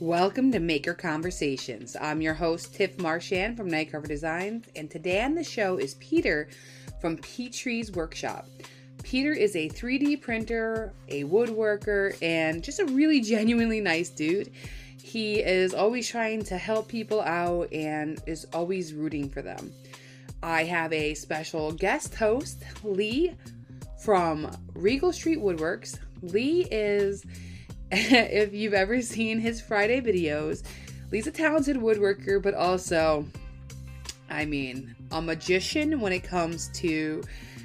Welcome to Maker Conversations. I'm your host, Tiff Marchand from Night Carver Designs, and today on the show is Peter from Petrie's Workshop. Peter is a 3D printer, a woodworker, and just a really genuinely nice dude. He is always trying to help people out and is always rooting for them. I have a special guest host, Lee, from Regal Street Woodworks. Lee is... if you've ever seen his Friday videos, Lee's a talented woodworker, but also, I mean, a magician when it comes to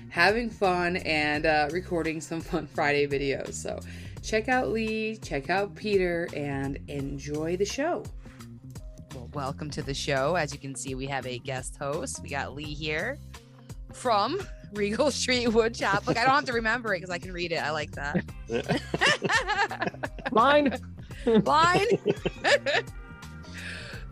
having fun and recording some fun Friday videos. So check out Lee, check out Peter, and enjoy the show. Well, welcome to the show. As you can see, we have a guest host. We got Lee here from Regal Street Woodshop. Look, I don't have to remember it because I can read it. I like that. Line.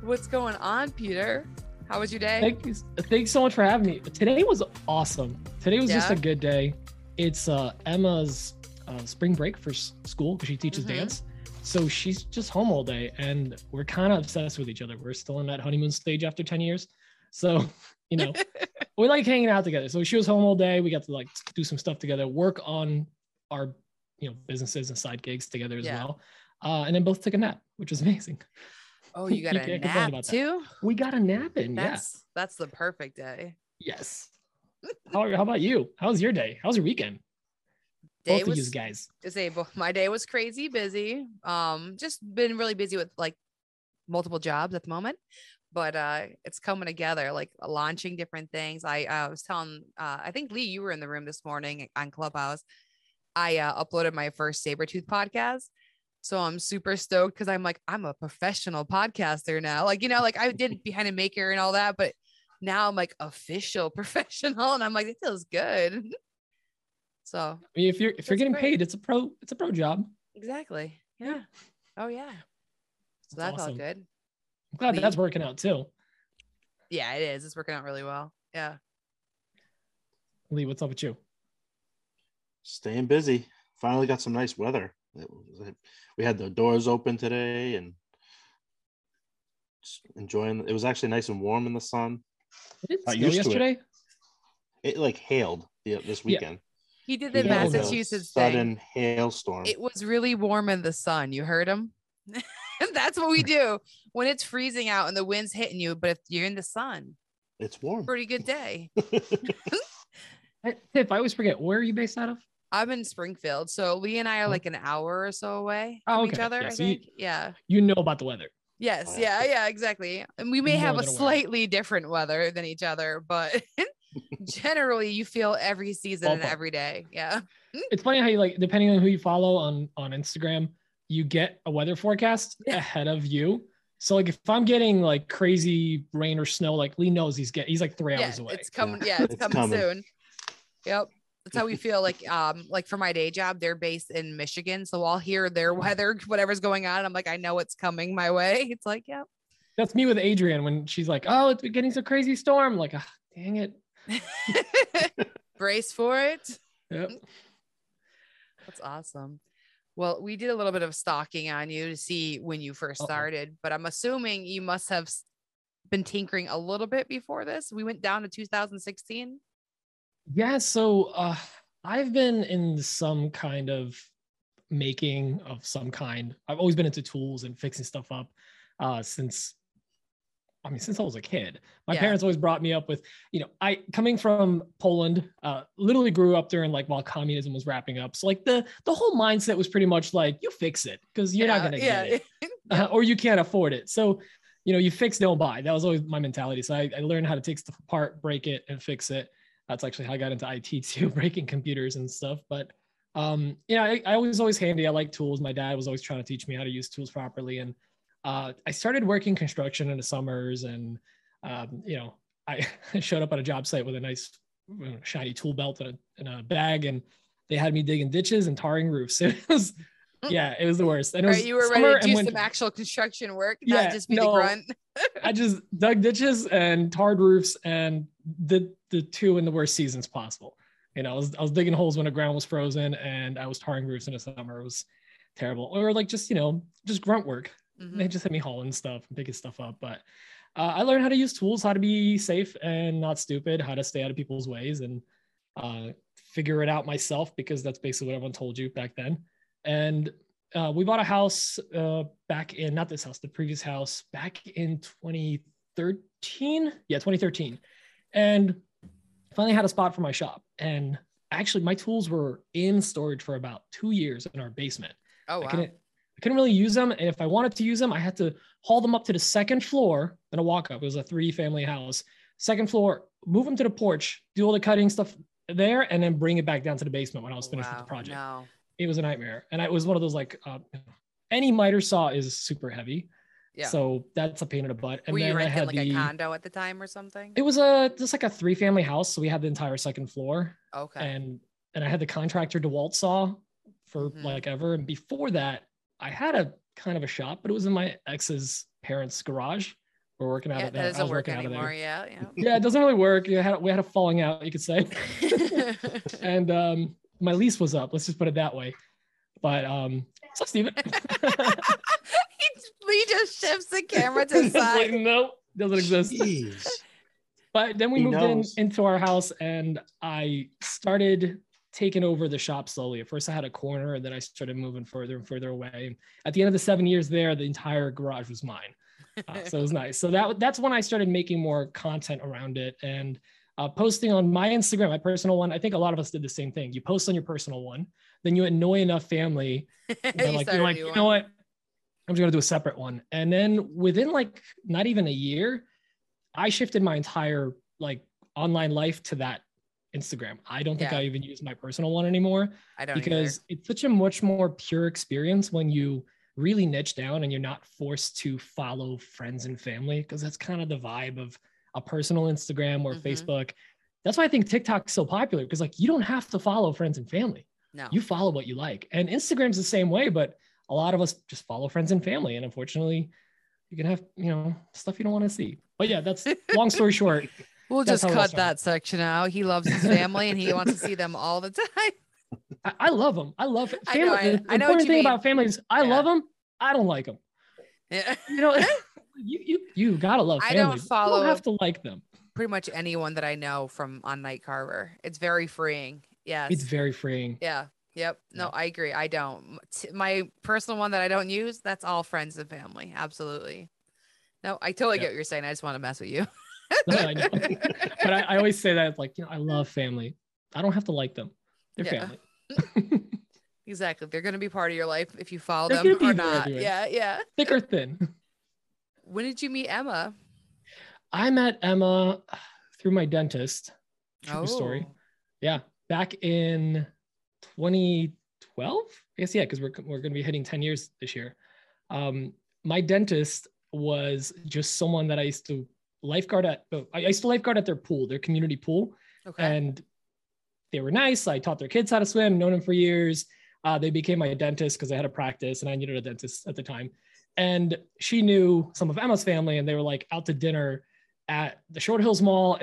What's going on, Peter? How was your day? Thanks so much for having me. Today was awesome. Today was just a good day. It's Emma's spring break for school because she teaches dance. So she's just home all day, and we're kind of obsessed with each other. We're still in that honeymoon stage after 10 years. So, you know, we like hanging out together. So she was home all day. We got to like do some stuff together, work on our, you know, businesses and side gigs together as well. And then both took a nap, which was amazing. Oh, you got a nap too? We got a nap in. That's the perfect day. Yes. How about you? How was your day? How was your weekend? Both of you guys. My day was crazy busy. Just been really busy with like multiple jobs at the moment. But it's coming together, like launching different things. I was telling, I think, Lee, you were in the room this morning on Clubhouse. I uploaded my first Saburrtooth podcast. So I'm super stoked because I'm like, I'm a professional podcaster now. Like, you know, like I did Behind a Maker and all that, but now I'm like official professional. And I'm like, it feels good. So I mean, if you're getting paid, it's a pro job. Exactly. Yeah. Oh, yeah. So that's awesome. All good. I'm glad that's working out too. Yeah, it is. It's working out really well. Yeah. Lee, what's up with you? Staying busy. Finally got some nice weather. We had the doors open today and just enjoying. It was actually nice and warm in the sun. It didn't snow yesterday. It like hailed this weekend. Yeah. He did the Massachusetts thing. Sudden hailstorm. It was really warm in the sun. You heard him? That's what we do when it's freezing out and the wind's hitting you, but if you're in the sun, it's warm. Pretty good day. Tiff, I always forget, where are you based out of? I'm in Springfield, so Lee and I are like an hour or so away from each other. Yeah, I think. You know about the weather. Yes, yeah, exactly. And we may have a slightly different weather than each other, but generally you feel every season and every day. Yeah, it's funny how you like, depending on who you follow on Instagram, you get a weather forecast ahead of you. So like if I'm getting like crazy rain or snow, like Lee knows he's like 3 hours away. It's coming. Yeah, it's coming soon. Yep. That's how we feel. Like like for my day job, they're based in Michigan. So I'll hear their weather, whatever's going on. And I'm like, I know it's coming my way. It's like, yeah. That's me with Adrian when she's like, oh, it's getting a crazy storm. I'm like, oh, dang it. Brace for it. Yep. That's awesome. Well, we did a little bit of stalking on you to see when you first started, but I'm assuming you must have been tinkering a little bit before this. We went down to 2016. Yeah. So I've been in some kind of making of some kind. I've always been into tools and fixing stuff up since I was a kid. My parents always brought me up with, you know, coming from Poland, literally grew up there and like while communism was wrapping up. So like the whole mindset was pretty much like, you fix it because you're not going to get it or you can't afford it. So, you know, you fix, don't buy. That was always my mentality. So I learned how to take stuff apart, break it and fix it. That's actually how I got into IT too, breaking computers and stuff. But I was always handy. I like tools. My dad was always trying to teach me how to use tools properly. And I started working construction in the summers and, I showed up at a job site with a nice shiny tool belt and a bag, and they had me digging ditches and tarring roofs. It was, it was the worst. And it was you were ready to do some actual construction work, not just be the grunt. I just dug ditches and tarred roofs and did the two in the worst seasons possible. You know, I was digging holes when the ground was frozen and I was tarring roofs in the summer. It was terrible. Or like just grunt work. They just had me hauling stuff and picking stuff up. But I learned how to use tools, how to be safe and not stupid, how to stay out of people's ways, and figure it out myself, because that's basically what everyone told you back then. And we bought a house back in, not this house, the previous house, back in 2013. Yeah, 2013. And finally had a spot for my shop. And actually my tools were in storage for about 2 years in our basement. Oh, wow. I couldn't really use them. And if I wanted to use them, I had to haul them up to the second floor in a walk-up. It was a 3-family house. Second floor, move them to the porch, do all the cutting stuff there, and then bring it back down to the basement when I was finished with the project. No. It was a nightmare. And it was one of those, like, any miter saw is super heavy. Yeah. So that's a pain in the butt. And were you renting like a condo at the time or something? It was just like a 3-family house. So we had the entire second floor. Okay. And I had the contractor DeWalt saw for like ever. And before that, I had a kind of a shop, but it was in my ex's parents' garage. We're working out of there. That doesn't work anymore. Yeah, yeah. Yeah, it doesn't really work. We had a falling out, you could say. And my lease was up. Let's just put it that way. But what's up, Steven? Lee just shifts the camera to the side. Like, nope, doesn't exist. Jeez. But then we moved into our house, and I started taking over the shop slowly. At first I had a corner, and then I started moving further and further away. At the end of the 7 years there, the entire garage was mine. So it was nice. So that's when I started making more content around it, and posting on my Instagram, my personal one. I think a lot of us did the same thing. You post on your personal one, then you annoy enough family. They're like, you know what? I'm just going to do a separate one. And then within like not even a year, I shifted my entire like online life to that Instagram. I don't think I even use my personal one anymore. I don't either. It's such a much more pure experience when you really niche down and you're not forced to follow friends and family, because that's kind of the vibe of a personal Instagram or Facebook. That's why I think TikTok's so popular, because like you don't have to follow friends and family. No. You follow what you like. And Instagram's the same way, but a lot of us just follow friends and family. And unfortunately, you can have, you know, stuff you don't want to see. But yeah, that's long story short. We'll just cut that section out. He loves his family and he wants to see them all the time. I love them. I love family. I know what you mean. About family is I love them. I don't like them. Yeah. You know, you gotta love family. I don't follow. You don't have to like them. Pretty much anyone that I know from on Night Carver. It's very freeing. Yes. It's very freeing. Yeah. Yep. No, I agree. I don't. My personal one that I don't use, that's all friends and family. Absolutely. No, I totally get what you're saying. I just want to mess with you. I know. But I always say that, like, you know, I love family. I don't have to like them. They're family. Exactly. They're going to be part of your life if you follow them or not. Yeah. Yeah. Thick or thin. When did you meet Emma? I met Emma through my dentist. True story. Yeah. Back in 2012, I guess. Yeah, because we're going to be hitting 10 years this year. My dentist was just someone that I used to lifeguard at. I used to lifeguard at their pool, their community pool, and they were nice. I taught their kids how to swim. Known them for years. They became my dentist because I had a practice and I needed a dentist at the time. And she knew some of Emma's family, and they were like out to dinner at the Short Hills Mall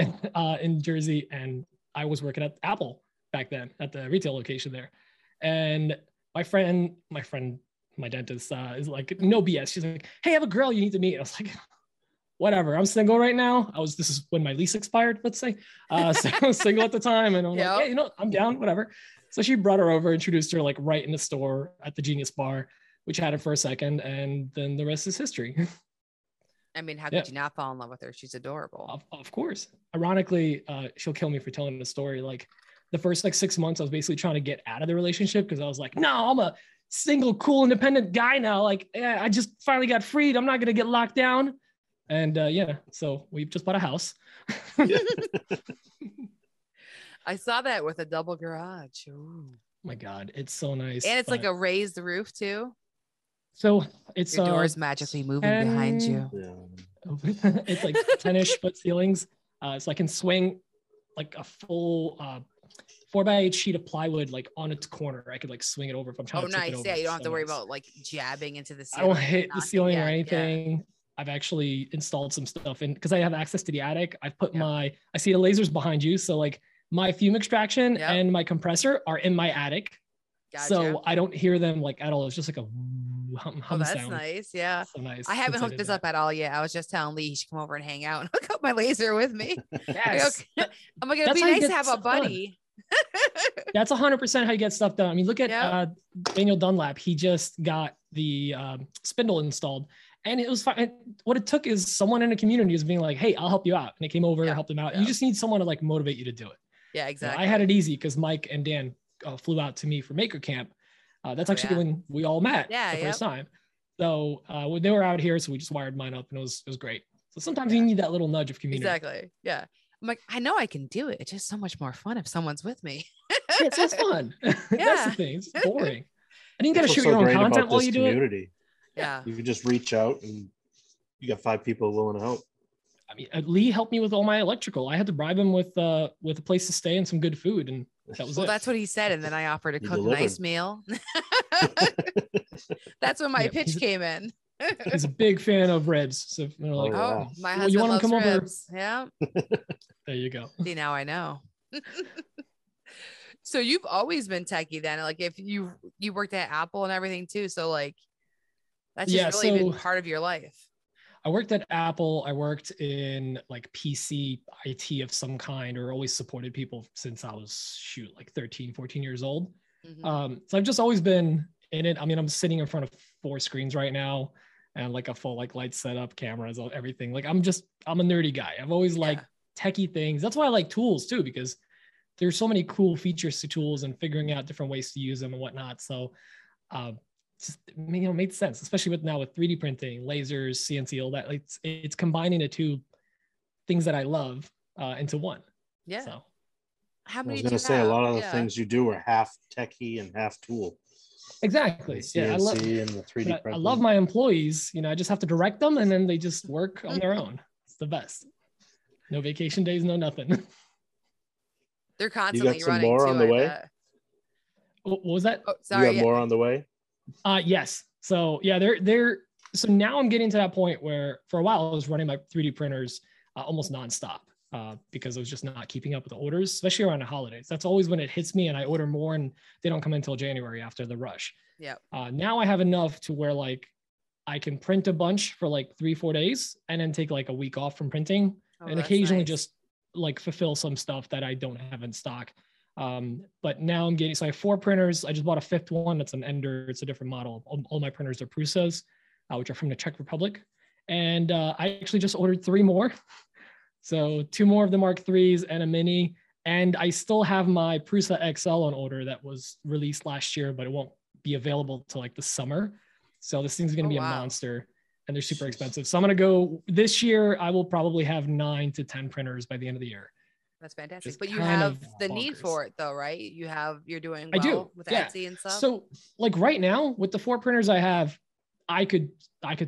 in Jersey, and I was working at Apple back then at the retail location there. And my dentist is like, no BS. She's like, hey, I have a girl you need to meet. I was like, whatever, I'm single right now. This is when my lease expired, let's say. So I was single at the time, and I'm like, yeah, you know, I'm down, whatever. So she brought her over, introduced her like right in the store at the Genius Bar, which had her for a second. And then the rest is history. I mean, how could you not fall in love with her? She's adorable. Of course. Ironically, she'll kill me for telling the story. Like, the first like 6 months, I was basically trying to get out of the relationship because I was like, no, I'm a single, cool, independent guy now. Like, I just finally got freed. I'm not going to get locked down. And so we just bought a house. I saw that with a double garage. Ooh. My God, it's so nice. And it's like a raised roof too. So it's your doors magically moving behind you. Yeah. It's like 10-ish foot ceilings. So I can swing like a full 4x8 sheet of plywood, like on its corner. I could like swing it over if I'm trying to tip it over. Yeah, you don't have to worry about like jabbing into the ceiling. I don't hit the ceiling or anything. Yeah. I've actually installed some stuff in because I have access to the attic. I've put I see the lasers behind you. So like my fume extraction and my compressor are in my attic. Gotcha. So I don't hear them like at all. It's just like a hum that's sound. Nice. Yeah. So nice. I haven't hooked this up at all yet. I was just telling Lee he should come over and hang out and hook up my laser with me. Yes. I'm like, it'd be nice to have a buddy. That's 100% how you get stuff done. I mean, look at Daniel Dunlap. He just got the spindle installed. And it was fine. What it took is someone in a community is being like, hey, I'll help you out. And they came over and helped them out. Yeah. You just need someone to like motivate you to do it. Yeah, exactly. You know, I had it easy because Mike and Dan flew out to me for MakerCamp. That's actually when we all met the first time. So when they were out here, so we just wired mine up and it was great. So sometimes you need that little nudge of community. Exactly. Yeah. I'm like, I know I can do it. It's just so much more fun if someone's with me. It's fun. Yeah. That's the thing. It's boring. And you got to shoot your own content while you do it. Yeah. You can just reach out and you got 5 people willing to help. I mean, Lee helped me with all my electrical. I had to bribe him with a place to stay and some good food. And that was that's what he said. And then I offered to cook a nice meal. That's when my pitch came in. He's a big fan of ribs. So they're like, oh, my husband you want to come ribs. Over? Yeah. There you go. See, now I know. So you've always been techie then. Like if you worked at Apple and everything too. So like, that's just really been part of your life. I worked at Apple. I worked in like PC IT of some kind, or always supported people since I was like 13, 14 years old. Mm-hmm. So I've just always been in it. I mean, I'm sitting in front of 4 screens right now and like a full like light setup, cameras, everything. Like I'm a nerdy guy. I've always liked techie things. That's why I like tools too, because there's so many cool features to tools and figuring out different ways to use them and whatnot. So, just, you know, made sense, especially with 3D printing, lasers, CNC, all that. It's combining the two things that I love into one. Yeah. So, how many? I was going to say a lot of the things you do are half techie and half tool. Exactly. Yeah, I love and the 3D. I love my employees. You know, I just have to direct them, and then they just work on their own. It's the best. No vacation days, no nothing. They're constantly running. You got some more on the way. What was that? Oh, sorry. You got more on the way. Yes. So yeah, so now I'm getting to that point where for a while I was running my 3D printers almost nonstop because I was just not keeping up with the orders, especially around the holidays. That's always when it hits me and I order more and they don't come until January after the rush. Yeah. Now I have enough to where like I can print a bunch for like 3-4 days and then take like a week off from printing and occasionally just like fulfill some stuff that I don't have in stock. But now so I have 4 printers. I just bought a 5th one. That's an Ender. It's a different model. All my printers are Prusas, which are from the Czech Republic. And I actually just ordered 3 more. So 2 more of the Mark IIIs and a mini. And I still have my Prusa XL on order that was released last year, but it won't be available till like the summer. So this thing's going to be a monster and they're super expensive. So I'm going to go this year. I will probably have 9 to 10 printers by the end of the year. That's fantastic. Just but you have the need for it though, right? You're doing well with Etsy and stuff. So like right now with the 4 printers I have, I could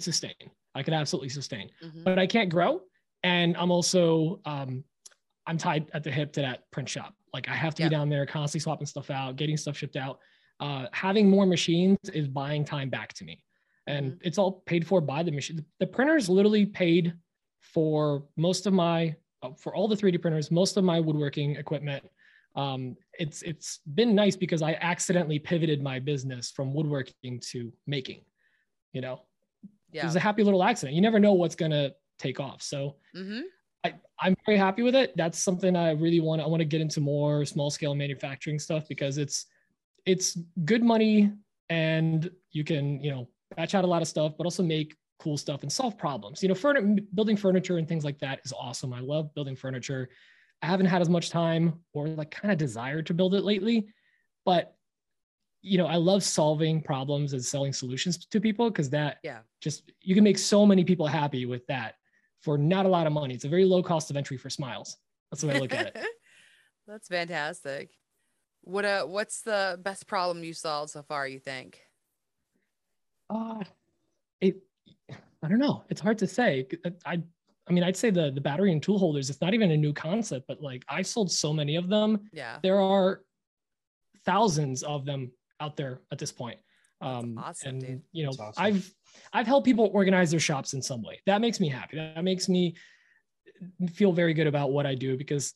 sustain. I could absolutely sustain, but I can't grow. And I'm also, I'm tied at the hip to that print shop. Like I have to be down there constantly swapping stuff out, getting stuff shipped out. Having more machines is buying time back to me. And it's all paid for by the machine. The printers literally paid for most of my for all the 3D printers, most of my woodworking equipment. It's been nice because I accidentally pivoted my business from woodworking to making, you know, it was a happy little accident. You never know what's going to take off. So I'm very happy with it. That's something I really want to get into more small scale manufacturing stuff because it's good money and you can, batch out a lot of stuff, but also make cool stuff and solve problems. Building furniture and things like that is awesome. I love building furniture. I haven't had as much time or like kind of desire to build it lately, but I love solving problems and selling solutions to people because that you can make so many people happy with that for not a lot of money. It's a very low cost of entry for smiles. That's the way I look at it. That's fantastic. What's the best problem you solved so far, you think? I don't know. It's hard to say. I mean, I'd say the battery and tool holders, it's not even a new concept, but like I've sold so many of them. Yeah. There are thousands of them out there at this point. Awesome, and dude. Awesome. I've helped people organize their shops in some way. That makes me happy. That makes me feel very good about what I do because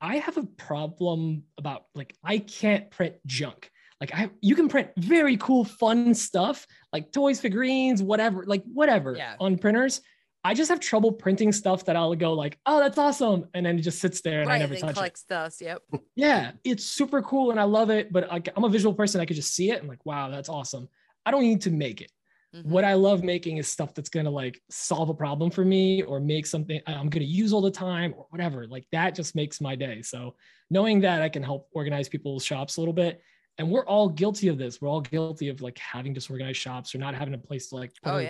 I have a problem about like, I can't print junk. Like you can print very cool, fun stuff, like toys, figurines, whatever, like whatever on printers. I just have trouble printing stuff that I'll go like, oh, that's awesome. And then it just sits there and I never touch it. Right, collects dust, yep. Yeah, it's super cool and I love it, but I'm a visual person. I could just see it and like, wow, that's awesome. I don't need to make it. Mm-hmm. What I love making is stuff that's gonna like solve a problem for me or make something I'm gonna use all the time or whatever. Like that just makes my day. So knowing that I can help organize people's shops a little bit. And we're all guilty of this. We're all guilty of like having disorganized shops or not having a place to like, you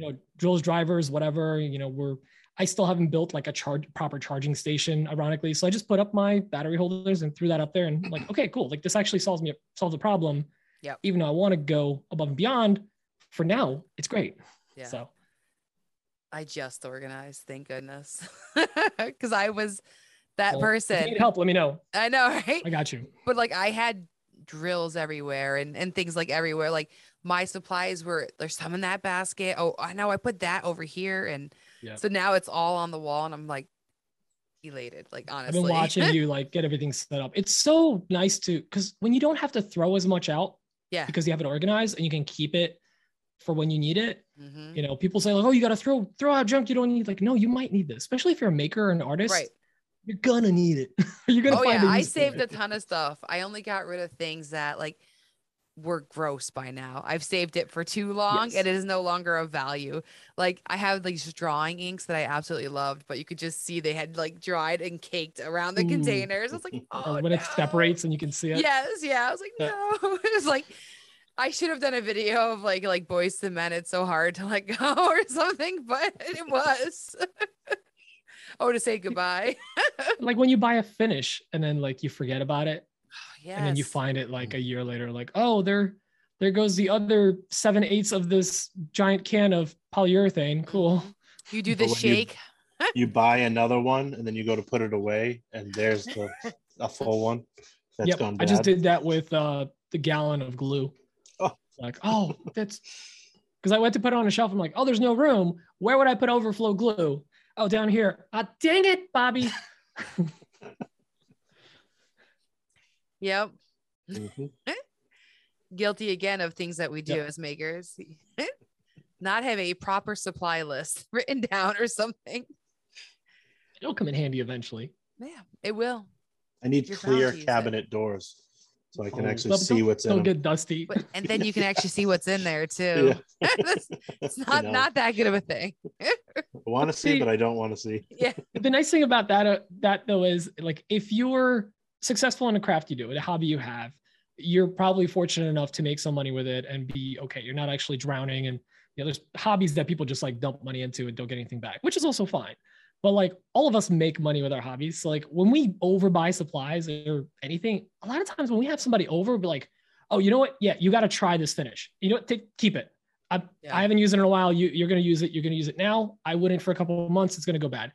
know, drills, drivers, whatever, you know, I still haven't built like a proper charging station, ironically. So I just put up my battery holders and threw that up there and like, okay, cool. Like this actually solves a problem. Yeah. Even though I want to go above and beyond for now, it's great. Yeah. So I just organized, thank goodness. Cause I was that person. If you need help, let me know. I know. Right. I got you. But like I had drills everywhere and things like everywhere. Like my supplies were, there's some in that basket. Oh, I know I put that over here. And so now it's all on the wall and I'm like elated. Like honestly, I've been watching you like get everything set up. It's so nice to, cause when you don't have to throw as much out because you have it organized and you can keep it for when you need it. Mm-hmm. You know, people say like, oh, you got to throw out junk you don't need. Like, no, you might need this, especially if you're a maker or an artist. Right. You're gonna need it. You're gonna find it. I saved a ton of stuff. I only got rid of things that like were gross by now. I've saved it for too long and it is no longer of value. Like I have these drawing inks that I absolutely loved, but you could just see they had like dried and caked around the containers. I was like, oh, when it separates and you can see it. Yes, yeah. I was like, no. It's like I should have done a video of like Boys to Men. It's so hard to let go or something, but it was. Oh, to say goodbye. Like when you buy a finish and then like you forget about it. Oh, yes. And then you find it like a year later, like, oh, there goes the other 7/8 of this giant can of polyurethane. Cool. You do the shake. You buy another one and then you go to put it away and there's a full one. That's gone bad. I just did that with the gallon of glue. Oh. Like, oh, that's because I went to put it on a shelf. I'm like, oh, there's no room. Where would I put overflow glue? Oh, down here. Ah, dang it, Bobby. Yep. Mm-hmm. Guilty again of things that we do as makers. Not have a proper supply list written down or something. It'll come in handy eventually. Yeah, it will. I need clear cabinet doors so I can actually see what's in them. Don't get dusty. But, and then you can actually see what's in there too. Yeah. It's not that good of a thing. I want to see, but I don't want to see. Yeah. The nice thing about that though is like, if you're successful in a craft you do, a hobby you have, you're probably fortunate enough to make some money with it and be okay. You're not actually drowning. And you know, there's hobbies that people just like dump money into and don't get anything back, which is also fine. But like all of us make money with our hobbies. So like when we overbuy supplies or anything, a lot of times when we have somebody over, we'll be like, oh, you know what? Yeah, you got to try this finish. You know what? Keep it. I haven't used it in a while. You're going to use it. You're going to use it now. I wouldn't for a couple of months. It's going to go bad.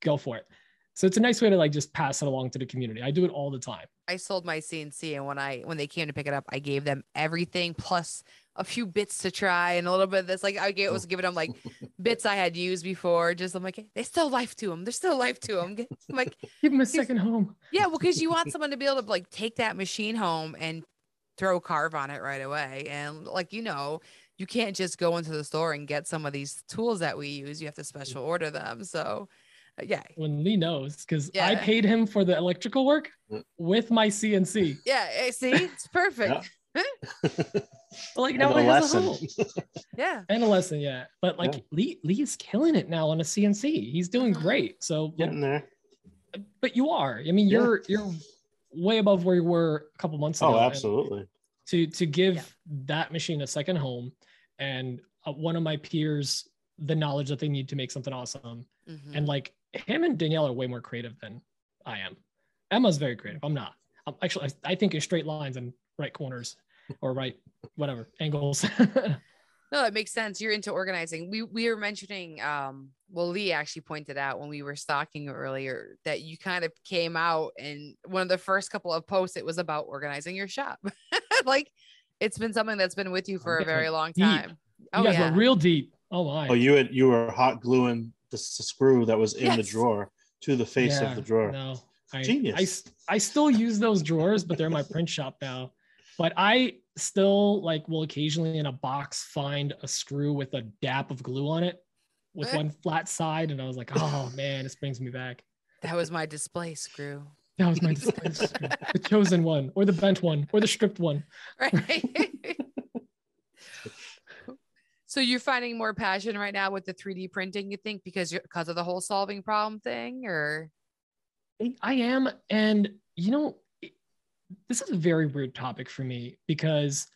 Go for it. So it's a nice way to like just pass it along to the community. I do it all the time. I sold my CNC and when they came to pick it up, I gave them everything plus a few bits to try and a little bit of this. Like I was giving them like bits I had used before. Just I'm like, hey, there's still life to them. There's still life to them. I'm like, give them a second home. Yeah, well, because you want someone to be able to like take that machine home and throw carve on it right away. And like, you know, you can't just go into the store and get some of these tools that we use. You have to special order them. So yeah. When Lee knows, because I paid him for the electrical work with my CNC. Yeah, see, it's perfect. Yeah. Like now it has a home. Yeah. And a lesson, yeah. But like Lee is killing it now on a CNC. He's doing great. So getting there. But you are. I mean, you're way above where you were a couple months ago. Oh, absolutely. To give that machine a second home. And one of my peers, the knowledge that they need to make something awesome. Mm-hmm. And like him and Danielle are way more creative than I am. Emma's very creative. I'm not. I'm actually, I think in straight lines and right corners or right, whatever angles. No, that makes sense. You're into organizing. We were mentioning, well, Lee actually pointed out when we were stalking earlier that you kind of came out and one of the first couple of posts, it was about organizing your shop. Like it's been something that's been with you for a very long time. Deep. Oh, you guys were real deep. Oh, my. Oh, you were hot gluing the screw that was in the drawer to the face of the drawer. No, genius. I still use those drawers, but they're in my print shop now. But I still like will occasionally in a box find a screw with a dab of glue on it with one flat side. And I was like, oh man, this brings me back. That was my display screw. That was my display screw. The chosen one or the bent one or the stripped one. Right. So you're finding more passion right now with the 3D printing, you think, because of the whole solving problem thing, or? I am. And you know, this is a very weird topic for me because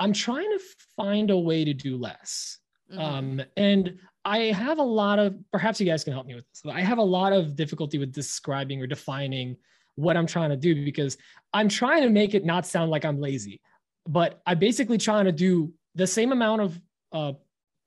I'm trying to find a way to do less. Mm-hmm. And I have a lot of, perhaps you guys can help me with this, but I have a lot of difficulty with describing or defining what I'm trying to do because I'm trying to make it not sound like I'm lazy, but I'm basically trying to do the same amount of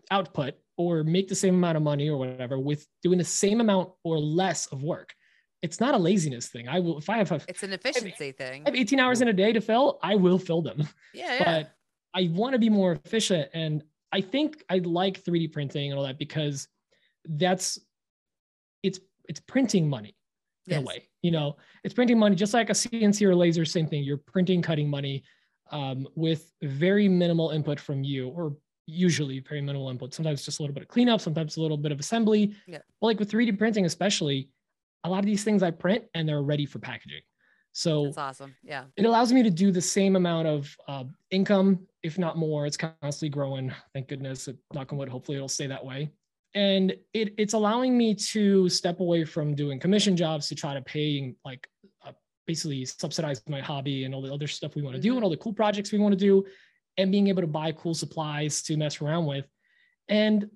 output or make the same amount of money or whatever with doing the same amount or less of work. It's not a laziness thing. I will, if I have, it's an efficiency thing. I have 18 hours in a day to fill, I will fill them. Yeah. But I want to be more efficient. And I think I like 3D printing and all that because it's printing money in a way, you know, it's printing money, just like a CNC or laser, same thing. You're printing, cutting money with very minimal input from you, or usually very minimal input. Sometimes just a little bit of cleanup, sometimes a little bit of assembly. Yeah. But like with 3D printing, especially, a lot of these things I print and they're ready for packaging. So that's awesome. Yeah. It allows me to do the same amount of income, if not more. It's constantly growing. Thank goodness. Knock on wood. Hopefully it'll stay that way. And it's allowing me to step away from doing commission jobs to try to pay, like basically subsidize my hobby and all the other stuff we want to do and all the cool projects we want to do and being able to buy cool supplies to mess around with. And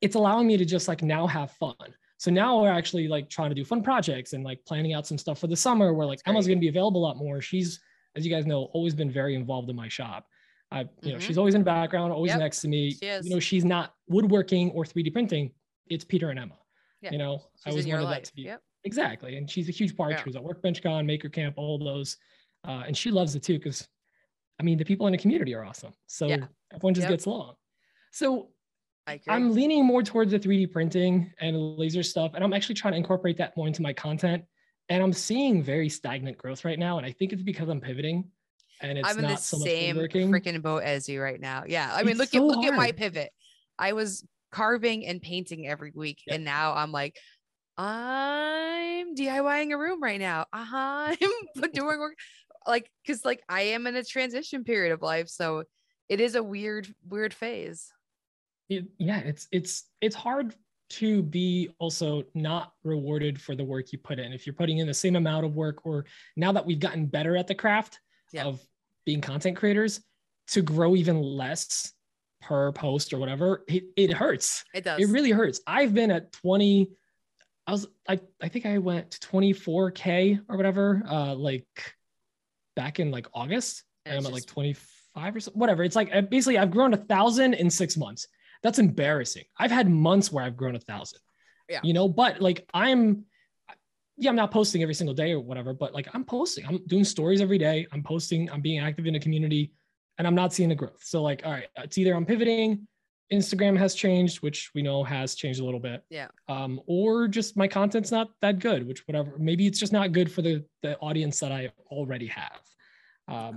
it's allowing me to just like now have fun. So now we're actually like trying to do fun projects and like planning out some stuff for the summer where like Emma's going to be available a lot more. She's, as you guys know, always been very involved in my shop. You know, she's always in the background, always next to me. You know, she's not woodworking or 3D printing. It's Peter and Emma. Yeah. You know, she's I always wanted that to be exactly. And she's a huge part. Yeah. She was at WorkbenchCon, MakerCamp, all those. And she loves it too. Cause I mean, the people in the community are awesome. So everyone just gets along. So I'm leaning more towards the 3D printing and laser stuff. And I'm actually trying to incorporate that more into my content. And I'm seeing very stagnant growth right now. And I think it's because I'm pivoting and it's not so much working. I'm in the same freaking boat as you right now. Yeah. I mean, it's look at my pivot. I was carving and painting every week. Yep. And now I'm like, I'm DIYing a room right now. I'm doing work. Like, cause like I am in a transition period of life. So it is a weird phase. It's hard to be also not rewarded for the work you put in. If you're putting in the same amount of work, or now that we've gotten better at the craft of being content creators, to grow even less per post or whatever, it hurts. It does. It really hurts. I've been at 20. I think I went to 24K or whatever, like back in like August, and I'm at like 25 or so, whatever. It's like, basically I've grown 1,000 in 6 months. That's embarrassing. I've had months where I've grown 1,000, you know, but like I'm not posting every single day or whatever, but like I'm posting, I'm doing stories every day. I'm posting, I'm being active in the community and I'm not seeing the growth. So like, all right, it's either I'm pivoting, Instagram has changed, which we know has changed a little bit. Yeah. Or just my content's not that good, which whatever, maybe it's just not good for the audience that I already have.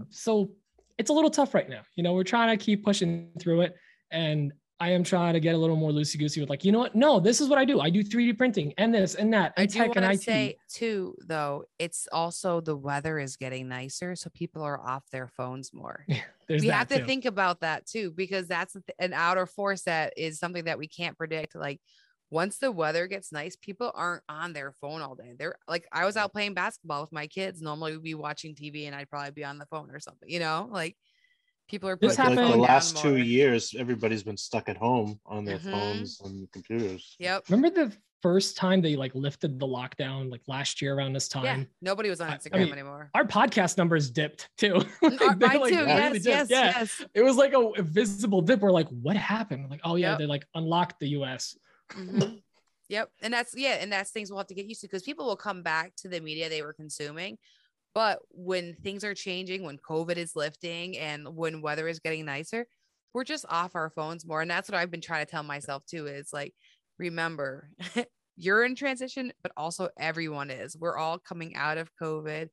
So it's a little tough right now. You know, we're trying to keep pushing through it, and I am trying to get a little more loosey-goosey with like, you know what? No, this is what I do. I do 3D printing and this and that. And I do want to say too, though, it's also the weather is getting nicer. So people are off their phones more. We have to think about that too, because that's an outer force that is something that we can't predict. Like once the weather gets nice, people aren't on their phone all day. They're like, I was out playing basketball with my kids. Normally we'd be watching TV and I'd probably be on the phone or something, you know, like. People are putting like the last 2 years, everybody's been stuck at home on their phones and computers. Yep. Remember the first time they like lifted the lockdown, like last year around this time? Yeah. Nobody was on Instagram anymore. Our podcast numbers dipped too. Yes. It was like a visible dip. We're like, what happened? Like, oh yeah, they like unlocked the US. And that's things we'll have to get used to, because people will come back to the media they were consuming. But when things are changing, when COVID is lifting and when weather is getting nicer, we're just off our phones more. And that's what I've been trying to tell myself too, is like, remember, you're in transition, but also everyone is. We're all coming out of COVID.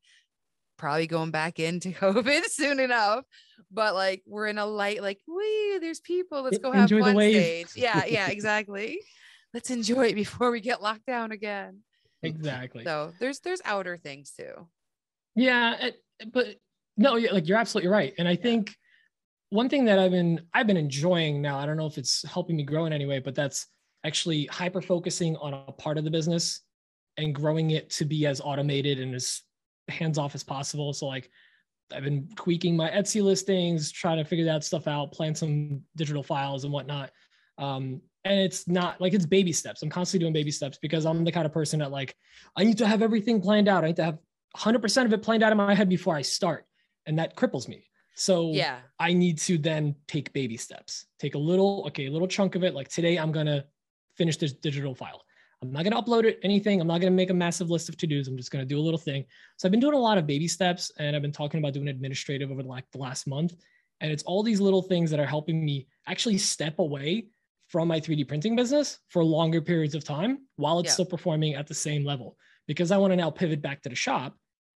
probably going back into COVID soon enough, but like we're in a light, like, wee, there's people, let's go have fun stage. Yeah, yeah, exactly. Let's enjoy it before we get locked down again. Exactly. So there's outer things too. Yeah, but no, like you're absolutely right. And I think one thing that I've been enjoying now, I don't know if it's helping me grow in any way, but that's actually hyper-focusing on a part of the business and growing it to be as automated and as hands-off as possible. So like I've been tweaking my Etsy listings, trying to figure that stuff out, plan some digital files and whatnot. And it's not like, it's baby steps. I'm constantly doing baby steps because I'm the kind of person that like, I need to have everything planned out. I need to have 100% of it planned out in my head before I start. And that cripples me. So yeah, I need to then take baby steps, take a little chunk of it. Like today, I'm going to finish this digital file. I'm not going to upload it, anything. I'm not going to make a massive list of to-dos. I'm just going to do a little thing. So I've been doing a lot of baby steps, and I've been talking about doing administrative over like the last month. And it's all these little things that are helping me actually step away from my 3D printing business for longer periods of time while it's still performing at the same level, because I want to now pivot back to the shop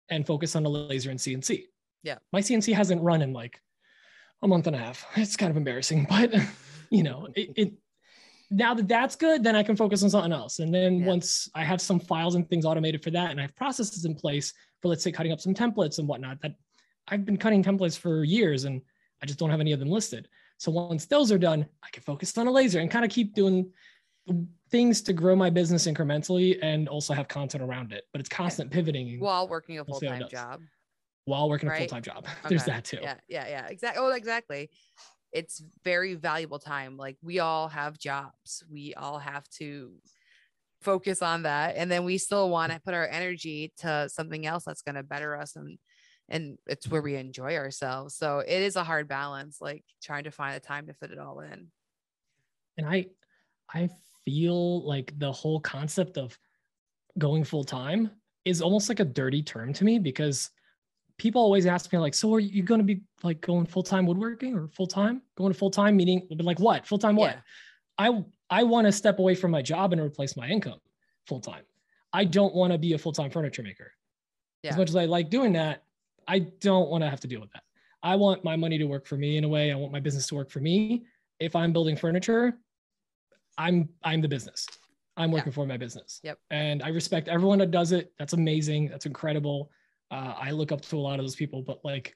and focus on the laser and CNC. Yeah. My CNC hasn't run in like a month and a half. It's kind of embarrassing, but you know, it now that that's good, then I can focus on something else. And then once I have some files and things automated for that, and I have processes in place for, let's say, cutting up some templates and whatnot, that I've been cutting templates for years and I just don't have any of them listed. So once those are done, I can focus on a laser and kind of keep doing things to grow my business incrementally and also have content around it. But it's constant pivoting. While working a full-time job. While working a full-time job. Okay. There's that too. Yeah. Exactly. Oh, exactly. It's very valuable time. Like we all have jobs. We all have to focus on that. And then we still want to put our energy to something else that's going to better us. And it's where we enjoy ourselves. So it is a hard balance, like trying to find a time to fit it all in. And I feel like the whole concept of going full-time is almost like a dirty term to me, because people always ask me like, so are you going to be like going full-time woodworking or full-time going to full-time meaning like what full-time? What? I want to step away from my job and replace my income full-time. I don't want to be a full-time furniture maker. As much as I like doing that, I don't want to have to deal with that. I want my money to work for me in a way. I want my business to work for me. If I'm building furniture, I'm the business. I'm working for my business. Yep. And I respect everyone that does it. That's amazing. That's incredible. I look up to a lot of those people, but like,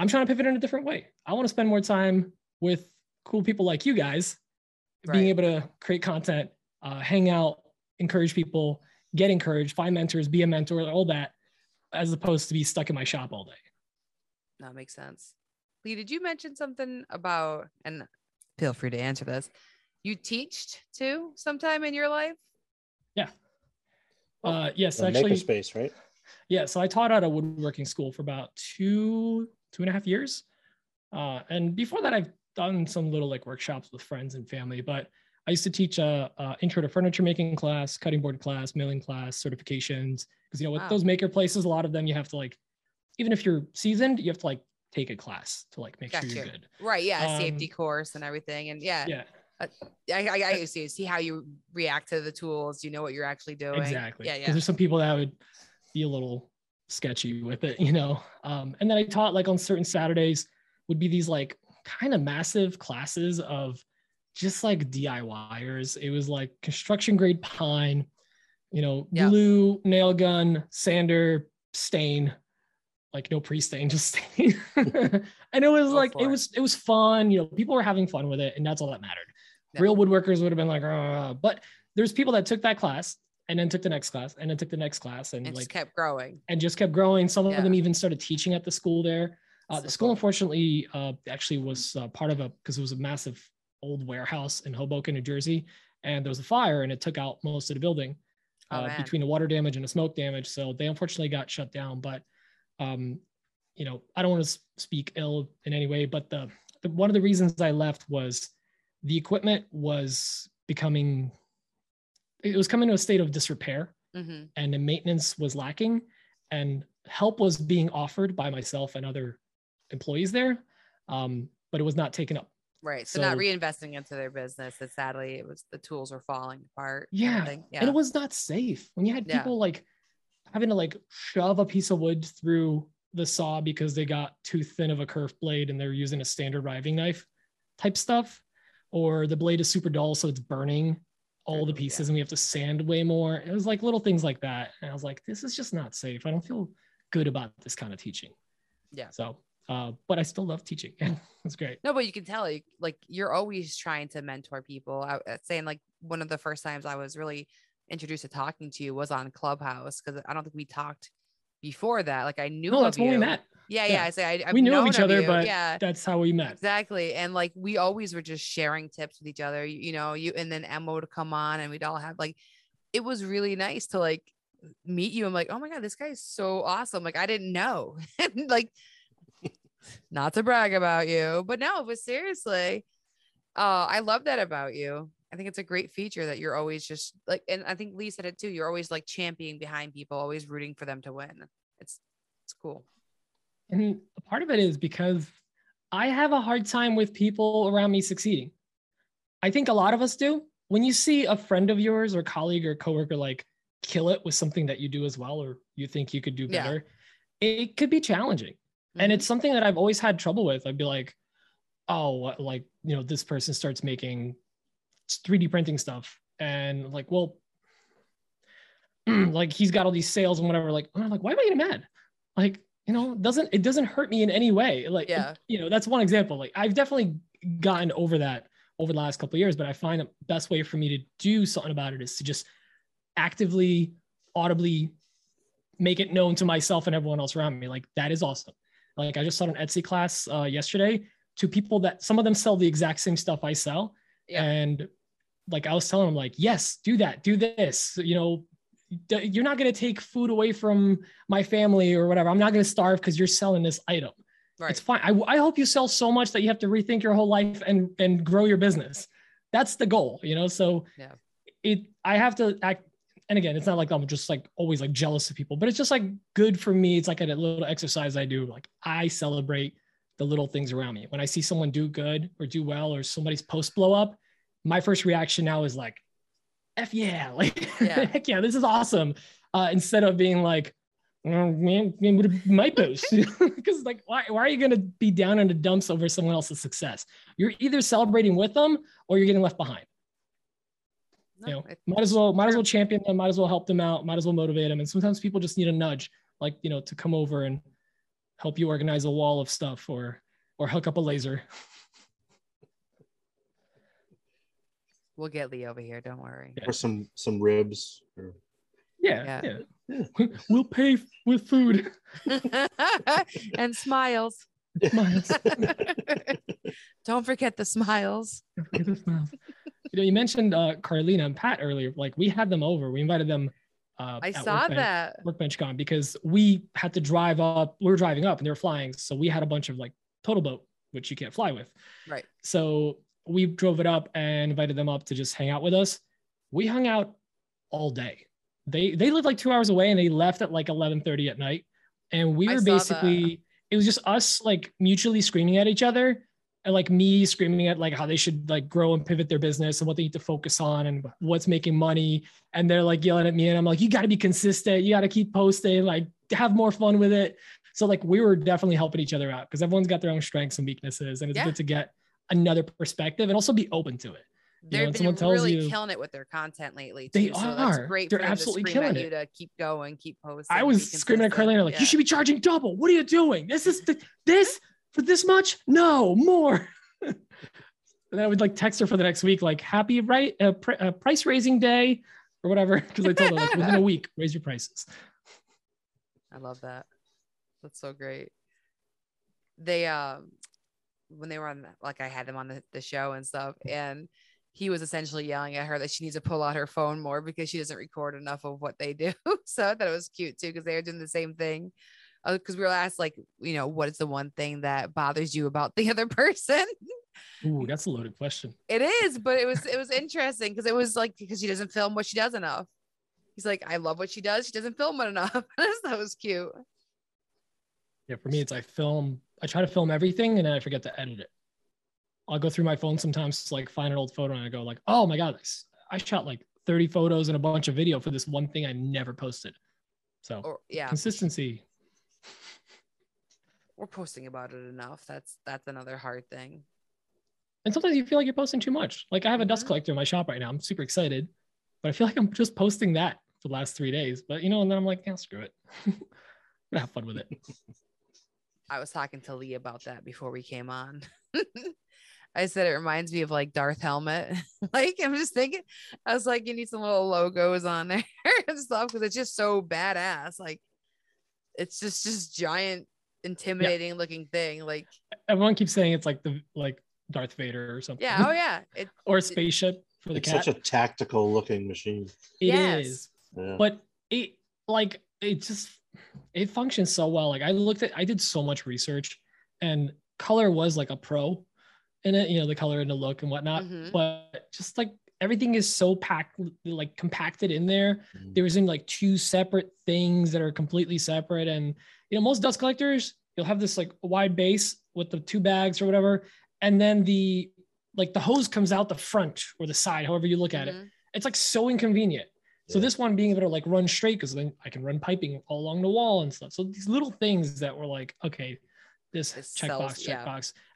I'm trying to pivot in a different way. I want to spend more time with cool people like you guys, being able to create content, hang out, encourage people, get encouraged, find mentors, be a mentor, all that, as opposed to be stuck in my shop all day. That makes sense. Lee, did you mention something about, and feel free to answer this, you teached too sometime in your life? Yeah. Yes, actually. Makerspace, right? Yeah, so I taught at a woodworking school for about two and a half years. And before that, I've done some little like workshops with friends and family, but I used to teach a intro to furniture making class, cutting board class, mailing class, certifications. Because, you know, with those maker places, a lot of them you have to like, even if you're seasoned, you have to like take a class to like make sure you're good. Right, yeah, safety course and everything. And yeah. I see how you react to the tools. You know what you're actually doing. Exactly. Yeah. Because there's some people that would be a little sketchy with it, you know? And then I taught like on certain Saturdays would be these like kind of massive classes of just like DIYers. It was like construction grade pine, you know, glue, nail gun, sander, stain, like no pre-stain, just stain. And it was it was fun. You know, people were having fun with it, and that's all that mattered. Yeah. Real woodworkers would have been like, but there's people that took that class and then took the next class and then took the next class and like kept growing and just kept growing. Some of them even started teaching at the school there. The school, unfortunately, actually was part of because it was a massive old warehouse in Hoboken, New Jersey. And there was a fire and it took out most of the building between the water damage and the smoke damage. So they unfortunately got shut down, but you know, I don't want to speak ill in any way, but the one of the reasons I left was the equipment was becoming, it was coming to a state of disrepair, and the maintenance was lacking, and help was being offered by myself and other employees there, but it was not taken up. Right. So not reinvesting into their business. That sadly, it was the tools were falling apart. Yeah. And it was not safe when you had people like having to like shove a piece of wood through the saw because they got too thin of a curved blade and they're using a standard riving knife type stuff, or the blade is super dull so it's burning all the pieces and we have to sand way more. It was like little things like that. And I was like, this is just not safe. I don't feel good about this kind of teaching. Yeah. So, but I still love teaching. It's great. No, but you can tell like you're always trying to mentor people. I was saying like one of the first times I was really introduced to talking to you was on Clubhouse. Cause I don't think we talked before that. Like I knew that's when we met. Yeah. Yeah. We knew of each other, but yeah, that's how we met. Exactly. And like, we always were just sharing tips with each other, you, and then Emma would come on and we'd all have like, it was really nice to like meet you. I'm like, oh my God, this guy is so awesome. Like, I didn't know, like not to brag about you, but no, but seriously, I love that about you. I think it's a great feature that you're always just like, and I think Lee said it too. You're always like championing behind people, always rooting for them to win. It's cool. And a part of it is because I have a hard time with people around me succeeding. I think a lot of us do. When you see a friend of yours or colleague or coworker, like kill it with something that you do as well, or you think you could do better, it could be challenging. Mm-hmm. And it's something that I've always had trouble with. I'd be like, oh, like, this person starts making 3D printing stuff and like, well, like he's got all these sales and whatever, like, and I'm like, why am I getting mad? Like, it doesn't hurt me in any way. Like, that's one example. Like I've definitely gotten over that over the last couple of years, but I find the best way for me to do something about it is to just actively, audibly make it known to myself and everyone else around me. Like that is awesome. Like I just taught an Etsy class yesterday to people that some of them sell the exact same stuff I sell. Yeah. And like, I was telling them like, yes, do that, do this, you're not going to take food away from my family or whatever. I'm not going to starve because you're selling this item. Right. It's fine. I hope you sell so much that you have to rethink your whole life and grow your business. That's the goal, So yeah. I have to act. And again, it's not like I'm just like always like jealous of people, but it's just like good for me. It's like a little exercise I do. Like I celebrate the little things around me. When I see someone do good or do well, or somebody's post blow up, my first reaction now is like, F yeah. Like, yeah. Heck yeah, this is awesome. Instead of being like, my post. Cause like, why are you going to be down in the dumps over someone else's success? You're either celebrating with them or you're getting left behind. Might as well champion them, might as well help them out, might as well motivate them. And sometimes people just need a nudge, like, to come over and help you organize a wall of stuff or hook up a laser. We'll get Lee over here. Don't worry. Yeah. Or some ribs. Or... Yeah. We'll pay with food. And smiles. Smiles. Don't forget the smiles. Don't forget the smiles. You mentioned Carlyna and Pat earlier. Like we had them over. We invited them. I saw that WorkbenchCon because we had to drive up. We were driving up and they were flying. So we had a bunch of like total boat, which you can't fly with. Right. So we drove it up and invited them up to just hang out with us. We hung out all day. They lived like 2 hours away and they left at like 11:30 at night. And we were it was just us like mutually screaming at each other. And like me screaming at like how they should like grow and pivot their business and what they need to focus on and what's making money. And they're like yelling at me and I'm like, you got to be consistent. You got to keep posting, like have more fun with it. So like we were definitely helping each other out because everyone's got their own strengths and weaknesses. And it's good to get another perspective and also be open to it. They've been really killing it with their content lately. Too, they are. So that's great. They're absolutely killing it. You to keep going, keep posting. I was screaming at Carlyna like, you should be charging double. What are you doing? This for this much? No, more. And then I would like text her for the next week, like happy price raising day or whatever. Cause I told her like, within a week, raise your prices. I love that. That's so great. They, when they were on, like I had them on the show and stuff, and he was essentially yelling at her that she needs to pull out her phone more because she doesn't record enough of what they do. So I thought it was cute too, cause they were doing the same thing. Because we were asked, like, what is the one thing that bothers you about the other person? Ooh, that's a loaded question. It is, but it was interesting because it was like because she doesn't film what she does enough. He's like, I love what she does. She doesn't film it enough. That was cute. Yeah, for me, it's I try to film everything and then I forget to edit it. I'll go through my phone sometimes to like find an old photo and I go like, oh my God, I shot like 30 photos and a bunch of video for this one thing I never posted. So yeah, consistency. We're posting about it enough. That's another hard thing. And sometimes you feel like you're posting too much. Like I have a dust collector in my shop right now. I'm super excited, but I feel like I'm just posting that for the last 3 days. But you know, and then I'm like, yeah, screw it. I'm gonna have fun with it. I was talking to Lee about that before we came on. I said, it reminds me of like Darth Helmet. Like, I'm just thinking, I was like, you need some little logos on there and stuff. Cause it's just so badass. Like it's just giant, intimidating looking thing. Like everyone keeps saying it's like the, like Darth Vader or something. Yeah. Oh yeah. It, or a spaceship for the cat. It's such a tactical looking machine. It is. Yeah. But it functions so well. Like I did so much research and color was like a pro in it, you know, the color and the look and whatnot, but just like everything is so packed, like compacted in there. They were using like two separate things that are completely separate. And, you know, most dust collectors, you'll have this like wide base with the two bags or whatever. And then the hose comes out the front or the side, however you look at it. It's like so inconvenient. So this one being able to like run straight, because then I can run piping all along the wall and stuff. So these little things that were like, okay, this checkbox.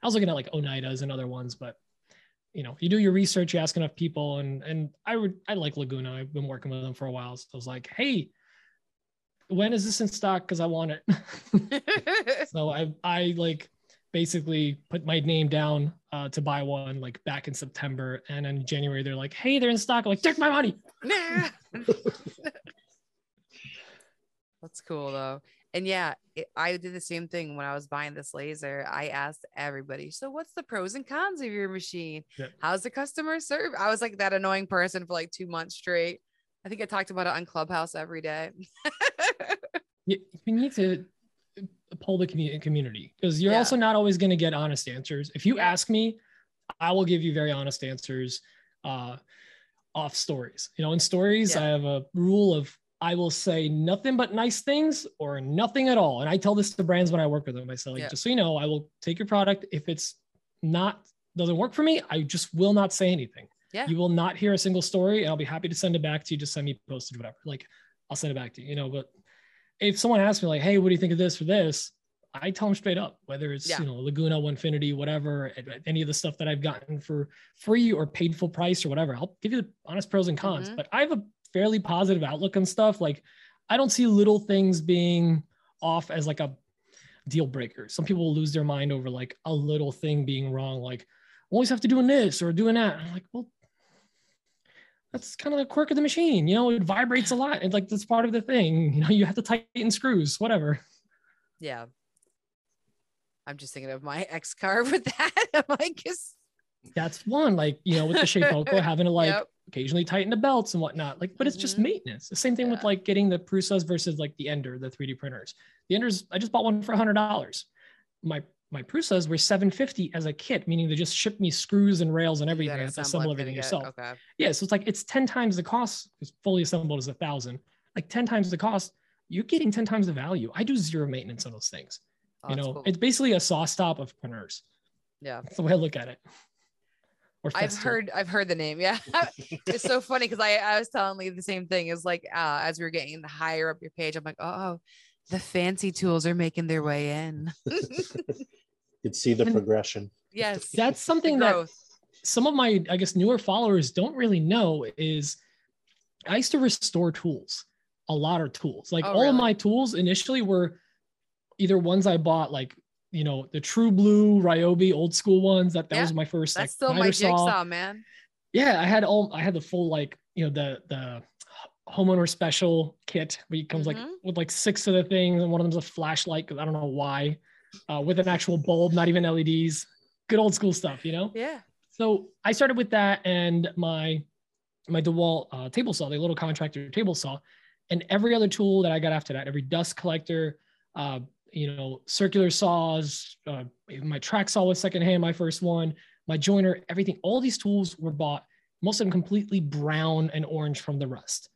I was looking at like Oneida's and other ones, but you know, you do your research, you ask enough people, and I like Laguna. I've been working with them for a while. So I was like, hey, when is this in stock? Cause I want it. So I like basically put my name down to buy one like back in September. And in January, they're like, hey, they're in stock. I'm like, take my money. That's cool though. And yeah, I did the same thing when I was buying this laser. I asked everybody, so what's the pros and cons of your machine? Yep. How's the customer serve? I was like that annoying person for like 2 months straight. I think I talked about it on Clubhouse every day. You need to poll the community because you're also not always going to get honest answers. If you ask me, I will give you very honest answers off stories. You know, in stories, I have a rule of I will say nothing but nice things or nothing at all. And I tell this to brands when I work with them. I say, like, just so you know, I will take your product. If it's doesn't work for me, I just will not say anything. Yeah. You will not hear a single story and I'll be happy to send it back to you. Just send me posted, whatever. Like I'll send it back to you, you know, but if someone asks me like, hey, what do you think of this or this? I tell them straight up, whether it's, you know, Laguna, Onefinity, whatever, any of the stuff that I've gotten for free or paid full price or whatever, I'll give you the honest pros and cons, but I have a fairly positive outlook on stuff. Like I don't see little things being off as like a deal breaker. Some people will lose their mind over like a little thing being wrong. Like always have to doing this or doing that. I'm like, well, that's kind of the quirk of the machine. You know, it vibrates a lot. It's like, that's part of the thing, you know, you have to tighten screws, whatever. Yeah. I'm just thinking of my X car with that. I'm like, that's one, like, you know, with the Shapeoko having to like occasionally tighten the belts and whatnot, like, but it's just maintenance. The same thing with like getting the Prusas versus like the Ender, the 3D printers. The Enders, I just bought one for $100. My Prusas were $750 as a kit, meaning they just shipped me screws and rails and everything. You have to assemble everything yourself. Okay. Yeah, so it's like, it's 10 times the cost. It's fully assembled as $1,000, like 10 times the cost. You're getting 10 times the value. I do zero maintenance on those things. Oh, you know, cool. It's basically a Saw Stop of printers. Yeah. That's the way I look at it. I've heard the name. Yeah. It's so funny because I was telling Lee the same thing. It's like as we were getting the higher up your page, I'm like, oh, the fancy tools are making their way in. You could see the progression. Yes. That's something that some of my, I guess, newer followers don't really know is I used to restore tools, a lot of tools. Like all of my tools initially were either ones I bought, like, you know, the True Blue Ryobi old school ones that was my first. That's like, still my jigsaw, man. Yeah. I had the full, like, you know, the homeowner special kit where it comes like with like six of the things. And one of them's a flashlight. Cause I don't know why, with an actual bulb, not even LEDs, good old school stuff, you know? Yeah. So I started with that and my DeWalt table saw, the little contractor table saw, and every other tool that I got after that, every dust collector, you know, circular saws, my track saw was secondhand, my first one, my joiner, everything, all these tools were bought, most of them completely brown and orange from the rust.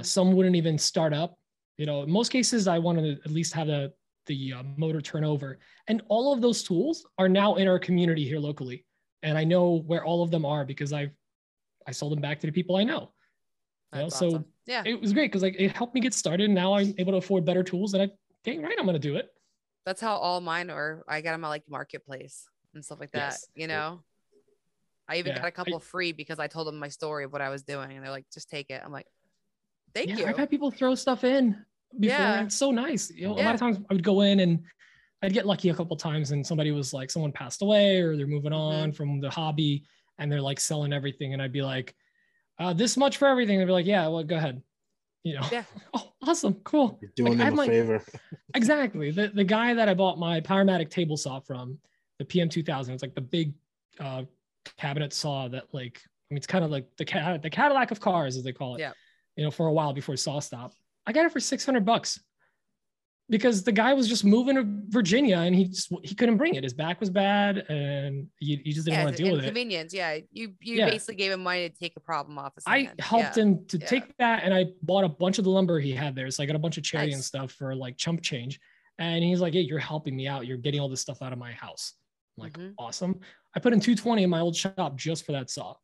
Some wouldn't even start up. You know, in most cases I wanted to at least have the motor turnover, and all of those tools are now in our community here locally. And I know where all of them are because I sold them back to the people I know. That's awesome. Yeah. It was great because like it helped me get started. And now I'm able to afford better tools, and I dang right I'm gonna do it. That's how all mine are. I got them at like Marketplace and stuff like that. Yes. You know, I even got a couple free because I told them my story of what I was doing, and they're like, just take it. I'm like, thank you. I've had people throw stuff in before. And it's so nice. You know, a lot of times I would go in and I'd get lucky a couple times, and somebody was like, someone passed away or they're moving on from the hobby, and they're like selling everything. And I'd be like, this much for everything. They'd be like, yeah, well, go ahead. You know, oh, awesome, cool. You're doing them a favor. Exactly. The guy that I bought my Powermatic table saw from, the PM2000, it's like the big cabinet saw that, like, I mean, it's kind of like the Cadillac of cars, as they call it, you know, for a while before Saw Stop. I got it for $600 because the guy was just moving to Virginia and he couldn't bring it. His back was bad and he just didn't want to deal with it. Inconvenience, You basically gave him money to take a problem off. I helped him to take that, and I bought a bunch of the lumber he had there. So I got a bunch of cherry and stuff for like chump change. And he's like, hey, you're helping me out. You're getting all this stuff out of my house. I'm like, awesome. I put in $220 in my old shop just for that saw.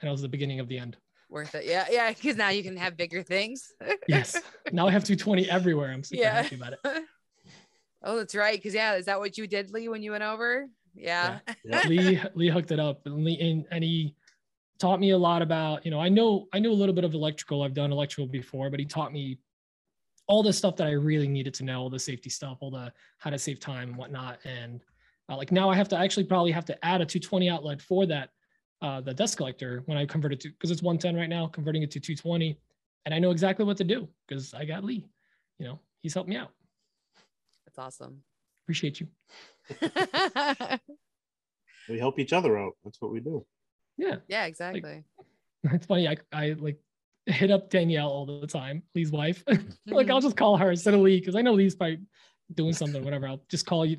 And that was the beginning of the end. Worth it. Yeah. Yeah. Cause now you can have bigger things. Yes. Now I have 220 everywhere. I'm super happy about it. Oh, that's right. Cause is that what you did, Lee, when you went over? Yeah. Lee hooked it up, and he taught me a lot about, you know, I knew a little bit of electrical. I've done electrical before, but he taught me all the stuff that I really needed to know, all the safety stuff, all the how to save time and whatnot. And like now I have to actually probably have to add a 220 outlet for that. The desk collector when I convert it to, because it's 110 right now, converting it to 220, and I know exactly what to do because I got Lee. You know, he's helped me out. That's awesome. Appreciate you. We help each other out. That's what we do. Yeah. Yeah. Exactly. Like, it's funny. I like hit up Danielle all the time, Lee's wife. Like I'll just call her instead of Lee because I know Lee's probably doing something, whatever. I'll just call you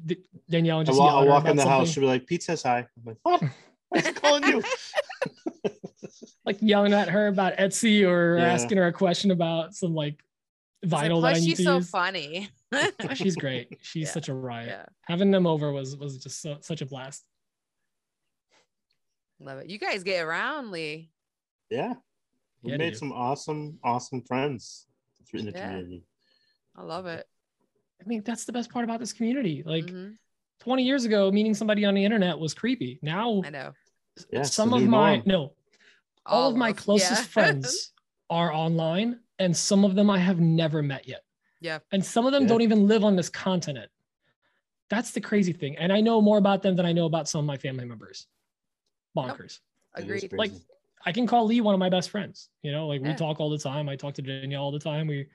Danielle and just I'll walk in the house. She'll be like, "Pete says hi." I'm like, "Oh." I'm calling you. Like yelling at her about Etsy or asking her a question about some like vinyl that I need to use. She's so funny. She's great. She's such a riot. Yeah. Having them over was just such a blast. Love it. You guys get around, Lee. Yeah. We made some awesome friends in the community. I love it. I mean, that's the best part about this community. Like 20 years ago, meeting somebody on the internet was creepy. Now, I know. All of my closest friends are online, and some of them I have never met yet. Yeah. And some of them don't even live on this continent. That's the crazy thing. And I know more about them than I know about some of my family members. Bonkers. Nope. Agreed. Like, I can call Lee one of my best friends. You know, like we talk all the time. I talk to Danielle all the time. We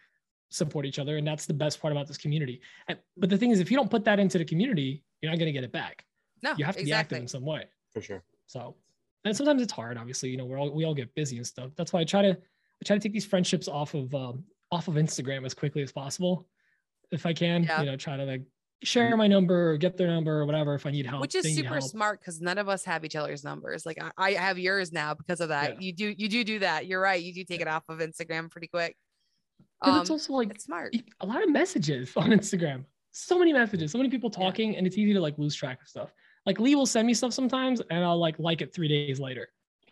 support each other, and that's the best part about this community. But the thing is, if you don't put that into the community, you're not going to get it back. No, you have to be active in some way. For sure. So, and sometimes it's hard. Obviously, you know, we all get busy and stuff. That's why I try to take these friendships off of Instagram as quickly as possible, if I can. Yeah. You know, try to like share my number or get their number or whatever if I need help. Which is super smart because none of us have each other's numbers. Like I have yours now because of that. Yeah. You do that. You're right. You do take it off of Instagram pretty quick. It's also like it's smart. A lot of messages on Instagram. So many messages, so many people talking, and it's easy to like lose track of stuff. Like Lee will send me stuff sometimes, and I'll like it 3 days later.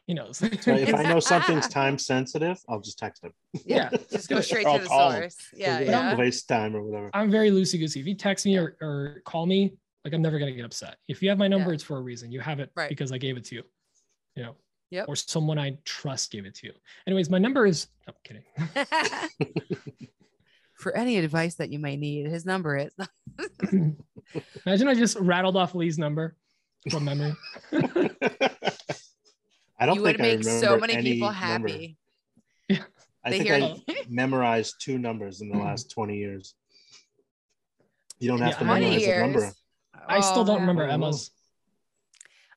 He knows. So if I know something's time sensitive, I'll just text him. Yeah, just go straight to the source. Yeah. Waste time or whatever. I'm very loosey goosey. If you text me or call me, like I'm never gonna get upset. If you have my number, it's for a reason. You have it because I gave it to you. You know. Yep. Or someone I trust gave it to you. Anyways, my number is, no, I'm kidding. For any advice that you may need, his number is. Imagine I just rattled off Lee's number from memory. I don't you think would make I so many people happy. Yeah. I memorized two numbers in the last 20 years. You don't have to memorize a number. I still don't remember Emma's.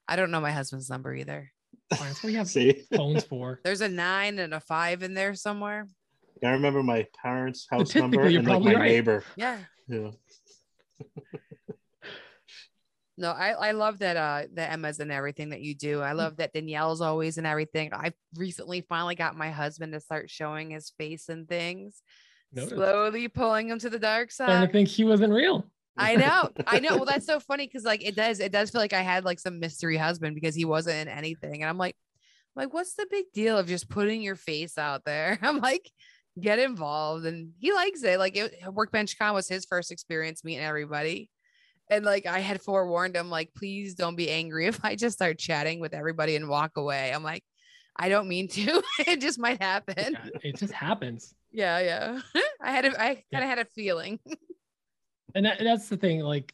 I don't know my husband's number either. That's what we have phones for. There's a 9 and a 5 in there somewhere. I remember my parents' house number and like my neighbor. Yeah. No, I love that the Emma's in everything that you do. I love that Danielle's always in everything. I recently finally got my husband to start showing his face and things. Notice. Slowly pulling him to the dark side. Starting to think he wasn't real. I know. Well, that's so funny because like it does feel like I had like some mystery husband because he wasn't in anything, and I'm like, what's the big deal of just putting your face out there? I'm like, get involved, and he likes it. Like, WorkbenchCon was his first experience meeting everybody. And like, I had forewarned him, like, please don't be angry if I just start chatting with everybody and walk away. I'm like, I don't mean to, it just might happen. Yeah, it just happens. Yeah. Yeah. I kind of had a feeling. And that's the thing, like,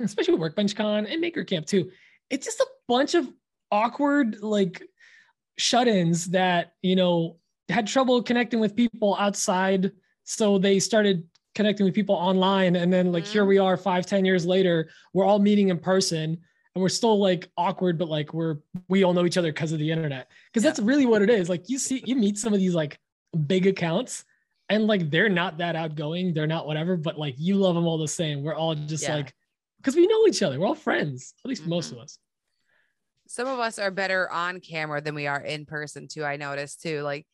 especially with WorkbenchCon and MakerCamp too. It's just a bunch of awkward, like, shut-ins that, you know, had trouble connecting with people outside. So they started connecting with people online. And then, like, here we are 5-10 years later, we're all meeting in person and we're still, like, awkward, but like we all know each other because of the internet. Cause that's really what it is. Like, you meet some of these, like, big accounts and, like, they're not that outgoing. They're not whatever, but, like, you love them all the same. We're all just like, cause we know each other. We're all friends, at least most of us. Some of us are better on camera than we are in person too. I noticed too, like,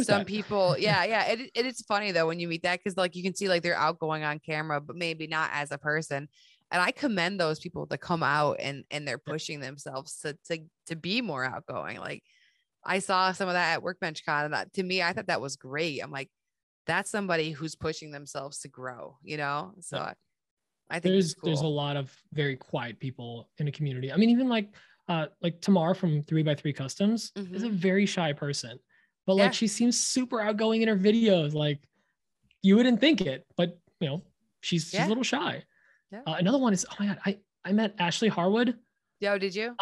some people, it's funny though when you meet that, because, like, you can see, like, they're outgoing on camera, but maybe not as a person. And I commend those people that come out and they're pushing themselves to be more outgoing. Like, I saw some of that at WorkbenchCon, and that, to me, I thought that was great. I'm like, that's somebody who's pushing themselves to grow, you know? So I think it's cool. There's a lot of very quiet people in a community. I mean, even like Tamar from 3x3 Customs is a very shy person. But like, she seems super outgoing in her videos. Like, you wouldn't think it, but, you know, she's a little shy. Yeah. Another one is, oh my God, I met Ashley Harwood. Yeah, did you?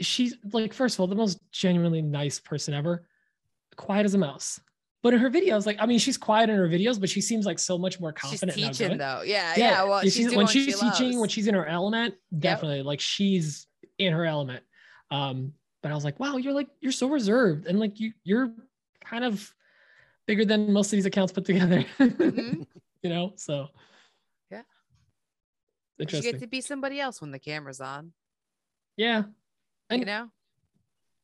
She's like, first of all, the most genuinely nice person ever. Quiet as a mouse. But in her videos, like, I mean, she's quiet in her videos, but she seems like so much more confident. She's teaching though. Yeah. Well, when she's in her element, definitely like she's in her element. But I was like, wow, you're so reserved. And like, you're kind of bigger than most of these accounts put together, you know? So yeah. Interesting. You get to be somebody else when the camera's on. Yeah. And you know,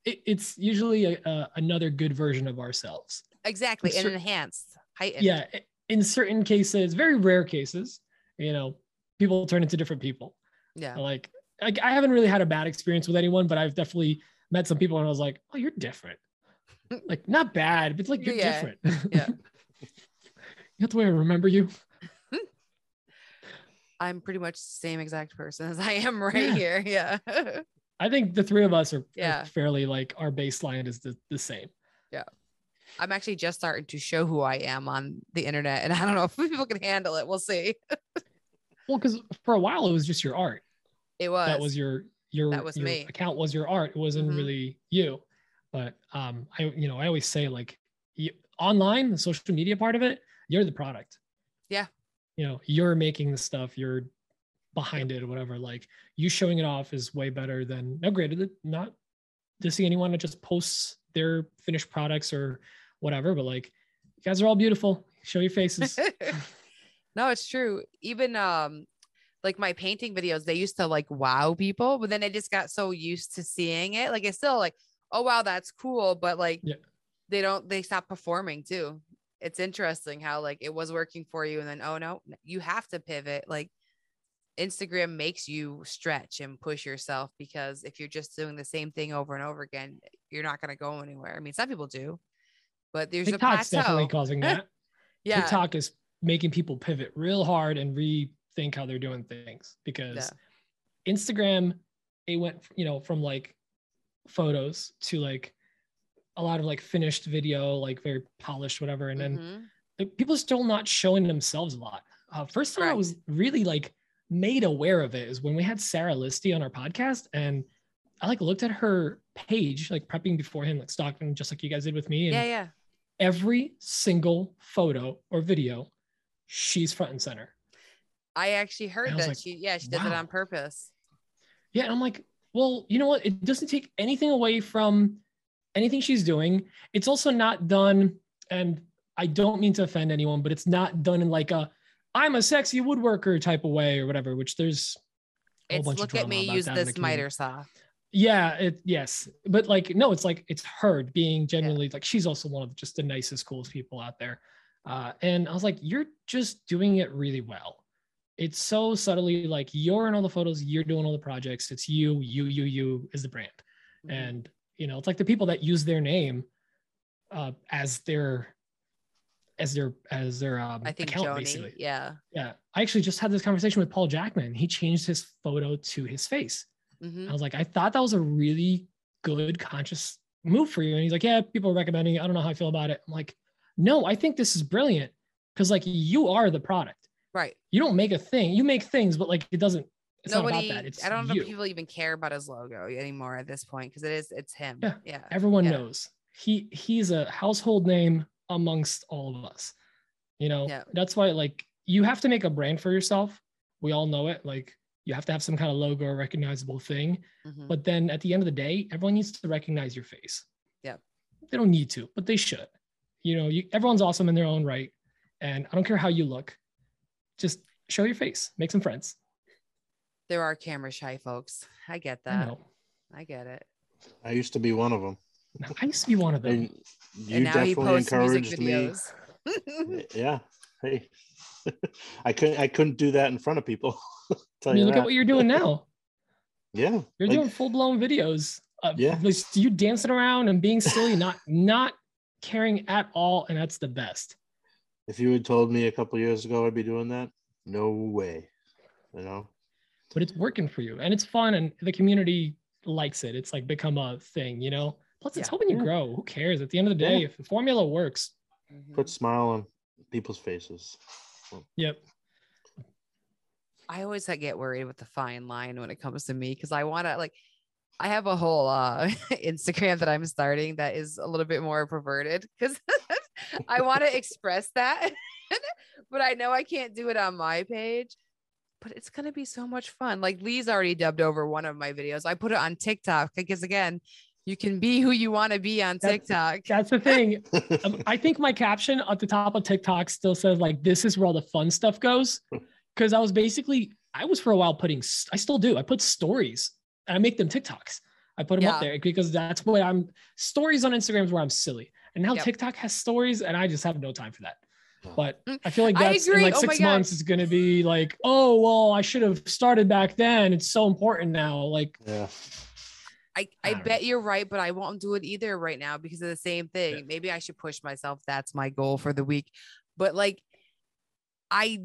it's usually another good version of ourselves. Exactly. And enhanced, heightened. Yeah. In certain cases, very rare cases, you know, people turn into different people. Yeah. Like I haven't really had a bad experience with anyone, but I've definitely met some people and I was like, oh, you're different. Like, not bad, but like, you're different. Yeah. That's the way I remember you. I'm pretty much the same exact person as I am here. Yeah. I think the three of us are fairly, like, our baseline is the same. Yeah. I'm actually just starting to show who I am on the internet, and I don't know if people can handle it. We'll see. Well, because for a while it was just your art. It was. That was your me. Account was your art. It wasn't really you. But I always say, like, online, the social media part of it, you're the product. Yeah. You know, you're making the stuff, you're behind it or whatever. Like, you showing it off is way better than, now granted, not to see anyone that just posts their finished products or whatever, but like, you guys are all beautiful. Show your faces. No, it's true. Even like my painting videos, they used to like wow people, but then I just got so used to seeing it. Like, it's still like, oh wow, that's cool. But like, they stop performing too. It's interesting how, like, it was working for you, and then, oh no, you have to pivot. Like, Instagram makes you stretch and push yourself, because if you're just doing the same thing over and over again, you're not going to go anywhere. I mean, some people do, but there's TikTok's a plateau. Definitely causing that. Yeah. TikTok is making people pivot real hard and rethink how they're doing things, because Instagram, it went, you know, from like photos to like a lot of like finished video, like very polished, whatever. And then people are still not showing themselves a lot. First time I was really like made aware of it is when we had Sarah Listy on our podcast, and I like looked at her page, like prepping beforehand, like stalking, just like you guys did with me. And every single photo or video, she's front and center. I actually heard that. Like, she did it on purpose. Yeah. And I'm like, well, you know what? It doesn't take anything away from anything she's doing. It's also not done, and I don't mean to offend anyone, but it's not done in like a, I'm a sexy woodworker type of way or whatever, which there's a whole bunch of drama about that. It's look at me, use this miter saw. Yeah. Yes. But like, no, it's like, it's her being genuinely like, she's also one of just the nicest, coolest people out there. And I was like, you're just doing it really well. It's so subtly like, you're in all the photos, you're doing all the projects. It's you is the brand. And, you know, it's like the people that use their name as their as their I think account, Joni, basically. Yeah. Yeah. I actually just had this conversation with Paul Jackman. He changed his photo to his face. Mm-hmm. I was like, I thought that was a really good conscious move for you. And he's like, yeah, people are recommending it. I don't know how I feel about it. I'm like, no, I think this is brilliant. Cause like you are the product, right? You don't make a thing, you make things, but like, it doesn't, it's nobody, not about that. It's I don't know if people even care about his logo anymore at this point. Cause it's him. Yeah. Yeah. Everyone knows he's a household name amongst all of us, you know? Yeah. That's why, like, you have to make a brand for yourself. We all know it. Like, you have to have some kind of logo or recognizable thing. Mm-hmm. But then at the end of the day, everyone needs to recognize your face. Yeah. They don't need to, but they should. You know, everyone's awesome in their own right. And I don't care how you look. Just show your face. Make some friends. There are camera shy folks. I get that. I get it. I used to be one of them. I used to be one of them. And you definitely encouraged me. Yeah. Hey. I couldn't do that in front of people. I mean, look at what you're doing now. Yeah, you're doing full-blown videos of you dancing around and being silly, not caring at all, and that's the best. If you had told me a couple of years ago I'd be doing that, no way, you know. But it's working for you, and it's fun, and the community likes it. It's like become a thing, you know. Plus, it's helping you grow. Who cares? At the end of the day, if the formula works, put smile on people's faces. Yep. I always get worried with the fine line when it comes to me, because I want to, like, I have a whole Instagram that I'm starting that is a little bit more perverted because I want to express that, but I know I can't do it on my page, but it's going to be so much fun. Like, Lee's already dubbed over one of my videos. I put it on TikTok because, again, you can be who you want to be on TikTok. That's the thing. I think my caption at the top of TikTok still says, like, this is where all the fun stuff goes. Because I was for a while putting, I still do. I put stories and I make them TikToks. I put them up there because that's what stories on Instagram is where I'm silly. And now TikTok has stories and I just have no time for that. But I feel like that's in like 6 months, it's going to be like, oh, well, I should have started back then. It's so important now. Like, I bet you're right, but I won't do it either right now because of the same thing. Yeah. Maybe I should push myself. That's my goal for the week. But like, I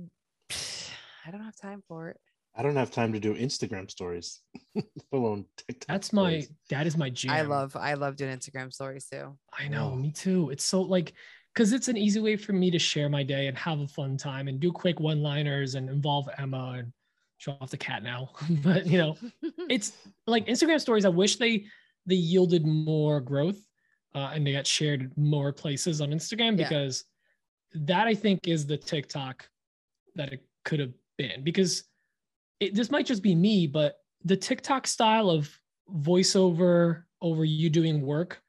don't have time for it. I don't have time to do Instagram stories. Alone TikTok that is my jam. I love doing Instagram stories too. I know, me too. It's so like, cause it's an easy way for me to share my day and have a fun time and do quick one-liners and involve Emma and show off the cat now. But you know, it's like Instagram stories. I wish they yielded more growth and they got shared more places on Instagram because that I think is the TikTok that it could have been, because this might just be me, but the TikTok style of voiceover over you doing work,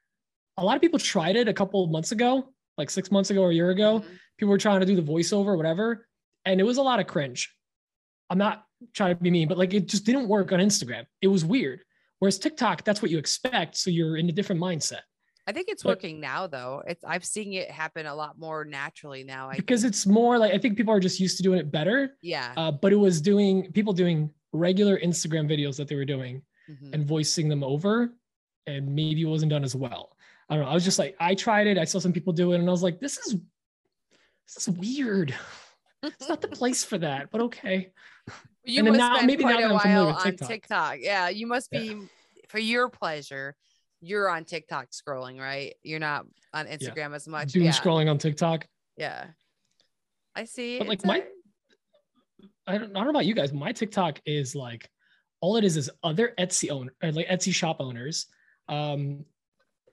a lot of people tried it a couple of months ago, like 6 months ago or a year ago. Mm-hmm. People were trying to do the voiceover, whatever, and it was a lot of cringe. I'm not trying to be mean, but like it just didn't work on Instagram. It was weird. Whereas TikTok, that's what you expect, so you're in a different mindset. I think it's working now, though. I've seen it happen a lot more naturally now. Because it's more like, I think people are just used to doing it better. Yeah. But it was people doing regular Instagram videos that they were doing and voicing them over, and maybe it wasn't done as well. I don't know. I was just like, I tried it. I saw some people do it and I was like, this is weird. It's not the place for that, but okay. You and must now, spend maybe quite now a while on TikTok. Yeah. You must be, for your pleasure, you're on TikTok scrolling, right? You're not on Instagram as much. Doom scrolling on TikTok. Yeah. I see. But like I don't know about you guys. My TikTok is like, all it is other Etsy shop owners,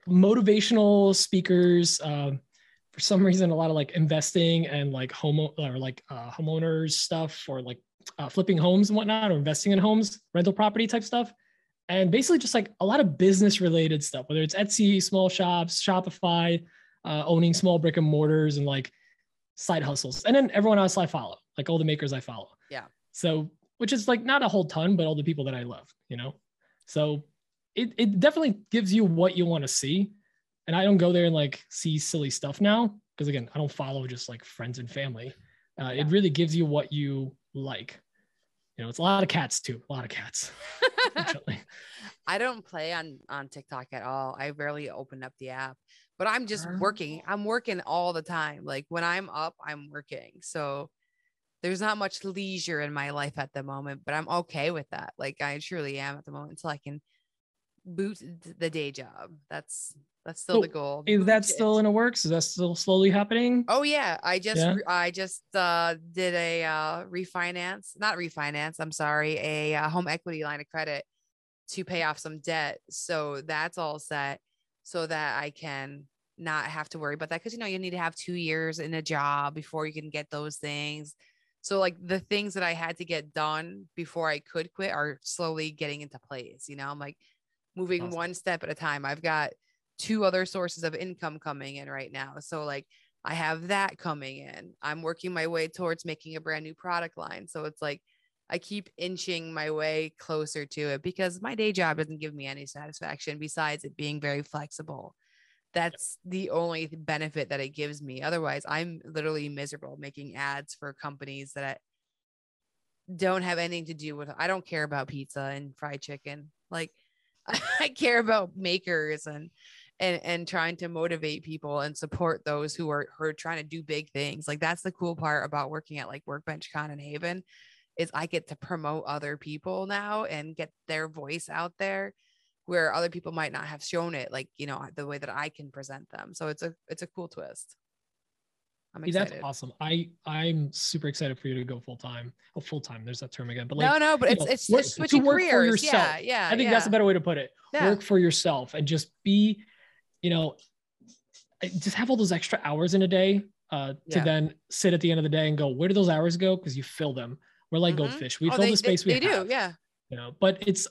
motivational speakers. For some reason, a lot of like investing and like homeowners stuff, or like flipping homes and whatnot, or investing in homes, rental property type stuff. And basically just like a lot of business related stuff, whether it's Etsy, small shops, Shopify, owning small brick and mortars and like side hustles. And then everyone else I follow, like all the makers I follow. Yeah. So, which is like not a whole ton, but all the people that I love, you know? So it definitely gives you what you want to see. And I don't go there and like see silly stuff now, because again, I don't follow just like friends and family. It really gives you what you like. You know, it's a lot of cats too. A lot of cats. I don't play on TikTok at all. I rarely open up the app, but I'm just working. I'm working all the time. Like when I'm up, I'm working. So there's not much leisure in my life at the moment, but I'm okay with that. Like I truly am at the moment until I can boot the day job. That's still the goal. Is that still in the works? Is that still slowly happening? Oh yeah. I just did a a home equity line of credit to pay off some debt. So that's all set so that I can not have to worry about that. Cause you know, you need to have 2 years in a job before you can get those things. So like the things that I had to get done before I could quit are slowly getting into place. You know, I'm like moving one step at a time. I've got 2 other sources of income coming in right now. So like I have that coming in. I'm working my way towards making a brand new product line. So it's like, I keep inching my way closer to it because my day job doesn't give me any satisfaction besides it being very flexible. That's the only benefit that it gives me. Otherwise, I'm literally miserable making ads for companies that I don't have anything to do with. I don't care about pizza and fried chicken. Like I care about makers and trying to motivate people and support those who are trying to do big things. Like that's the cool part about working at like WorkbenchCon in Haven is I get to promote other people now and get their voice out there where other people might not have shown it. Like, you know, the way that I can present them. So it's a cool twist. I'm excited. That's awesome. I'm super excited for you to go full-time. Oh, full-time. There's that term again, but like, no, but it's switching careers. Yeah. I think that's a better way to put it. Yeah. Work for yourself and just be, you know, just have all those extra hours in a day to then sit at the end of the day and go, where do those hours go? Cause you fill them. We're like goldfish. We fill the space we have. They do, yeah. You know, but it's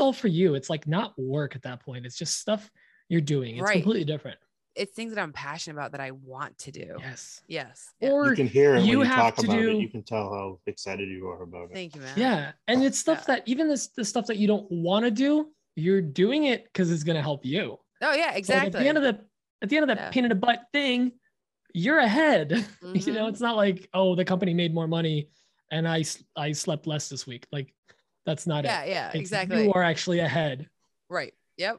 all for you. It's like not work at that point. It's just stuff you're doing. It's completely different. It's things that I'm passionate about that I want to do. Yes. Or you can hear it when you talk about it. You can tell how excited you are about it. Thank you, man. Yeah, and it's stuff that even the stuff that you don't want to do, you're doing it because it's going to help you. Oh yeah, exactly. So like at the end of that pain in the butt thing, you're ahead. Mm-hmm. You know, it's not like the company made more money and I slept less this week. Like that's not it. Yeah, exactly. You are actually ahead. Right. Yep.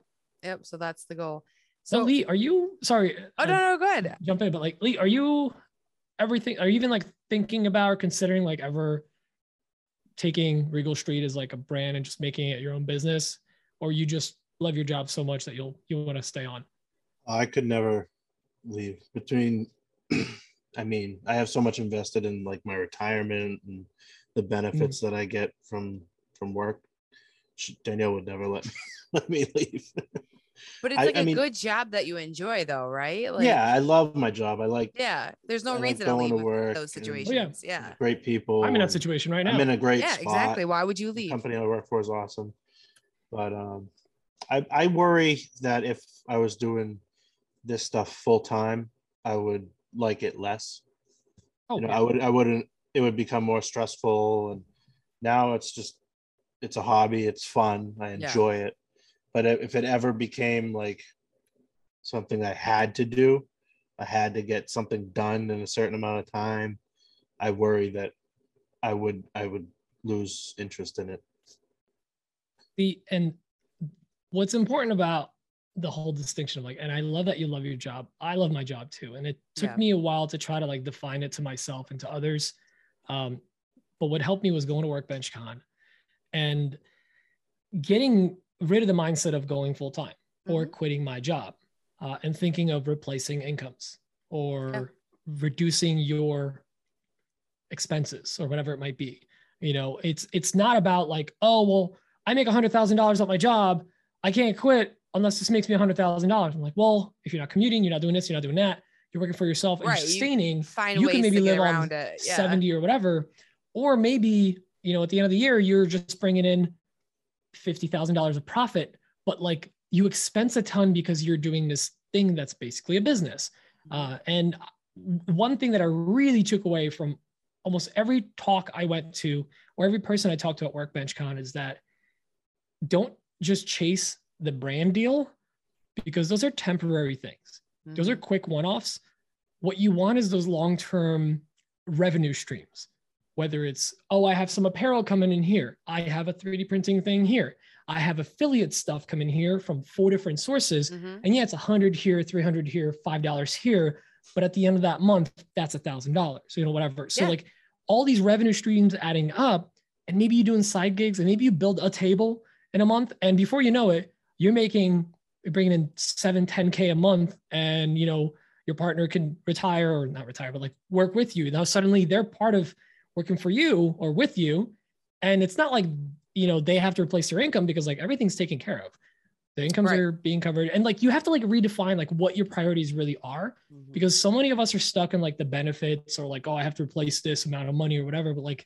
So that's the goal. So Lee, are you, sorry. Oh, no, go ahead. Jump in, but like, Lee, are you even like thinking about or considering like ever taking Regal Street as like a brand and just making it your own business? Or you just love your job so much that you want to stay on? I could never leave I mean, I have so much invested in like my retirement and the benefits that I get from work. Danielle would never let me leave. But it's like a good job that you enjoy though, right? Like, yeah, I love my job. I like. Yeah, there's no reason to leave with those situations. And, yeah, great people. I'm in that situation right now. I'm in a great spot. Yeah, exactly. Why would you leave? The company I work for is awesome, but I worry that if I was doing this stuff full time, I would like it less. You know, I wouldn't it would become more stressful, and now it's a hobby, it's fun, I enjoy it. But if it ever became like something I had to do, I had to get something done in a certain amount of time, I worry that I would lose interest in it. And what's important about the whole distinction of like, and I love that you love your job. I love my job too. And it took me a while to try to like define it to myself and to others. But what helped me was going to WorkbenchCon and getting rid of the mindset of going full time or quitting my job and thinking of replacing incomes or reducing your expenses or whatever it might be. You know, it's not about like, oh, well, I make $100,000 at my job. I can't quit unless this makes me $100,000. I'm like, well, if you're not commuting, you're not doing this, you're not doing that, you're working for yourself and sustaining, you can maybe live on 70 or whatever. Or maybe, you know, at the end of the year, you're just bringing in $50,000 of profit, but like you expense a ton because you're doing this thing that's basically a business. And one thing that I really took away from almost every talk I went to or every person I talked to at WorkbenchCon is that don't just chase the brand deal, because those are temporary things. Those are quick one-offs. What you want is those long-term revenue streams. whether it's, oh, I have some apparel coming in here. I have a 3D printing thing here. I have affiliate stuff coming here from 4 different sources. Mm-hmm. And yeah, it's $100 here, $300 here, $5 here. But at the end of that month, that's $1,000, you know, whatever. So like all these revenue streams adding up, and maybe you're doing side gigs, and maybe you build a table in a month. And before you know it, you're making, bringing in 7-10K a month. And, you know, your partner can retire or not retire, but like work with you. Now suddenly they're part of working for you or with you. And it's not like, you know, they have to replace their income because like everything's taken care of. The incomes are being covered. And like, you have to like redefine like what your priorities really are, because so many of us are stuck in like the benefits or like, oh, I have to replace this amount of money or whatever. But like,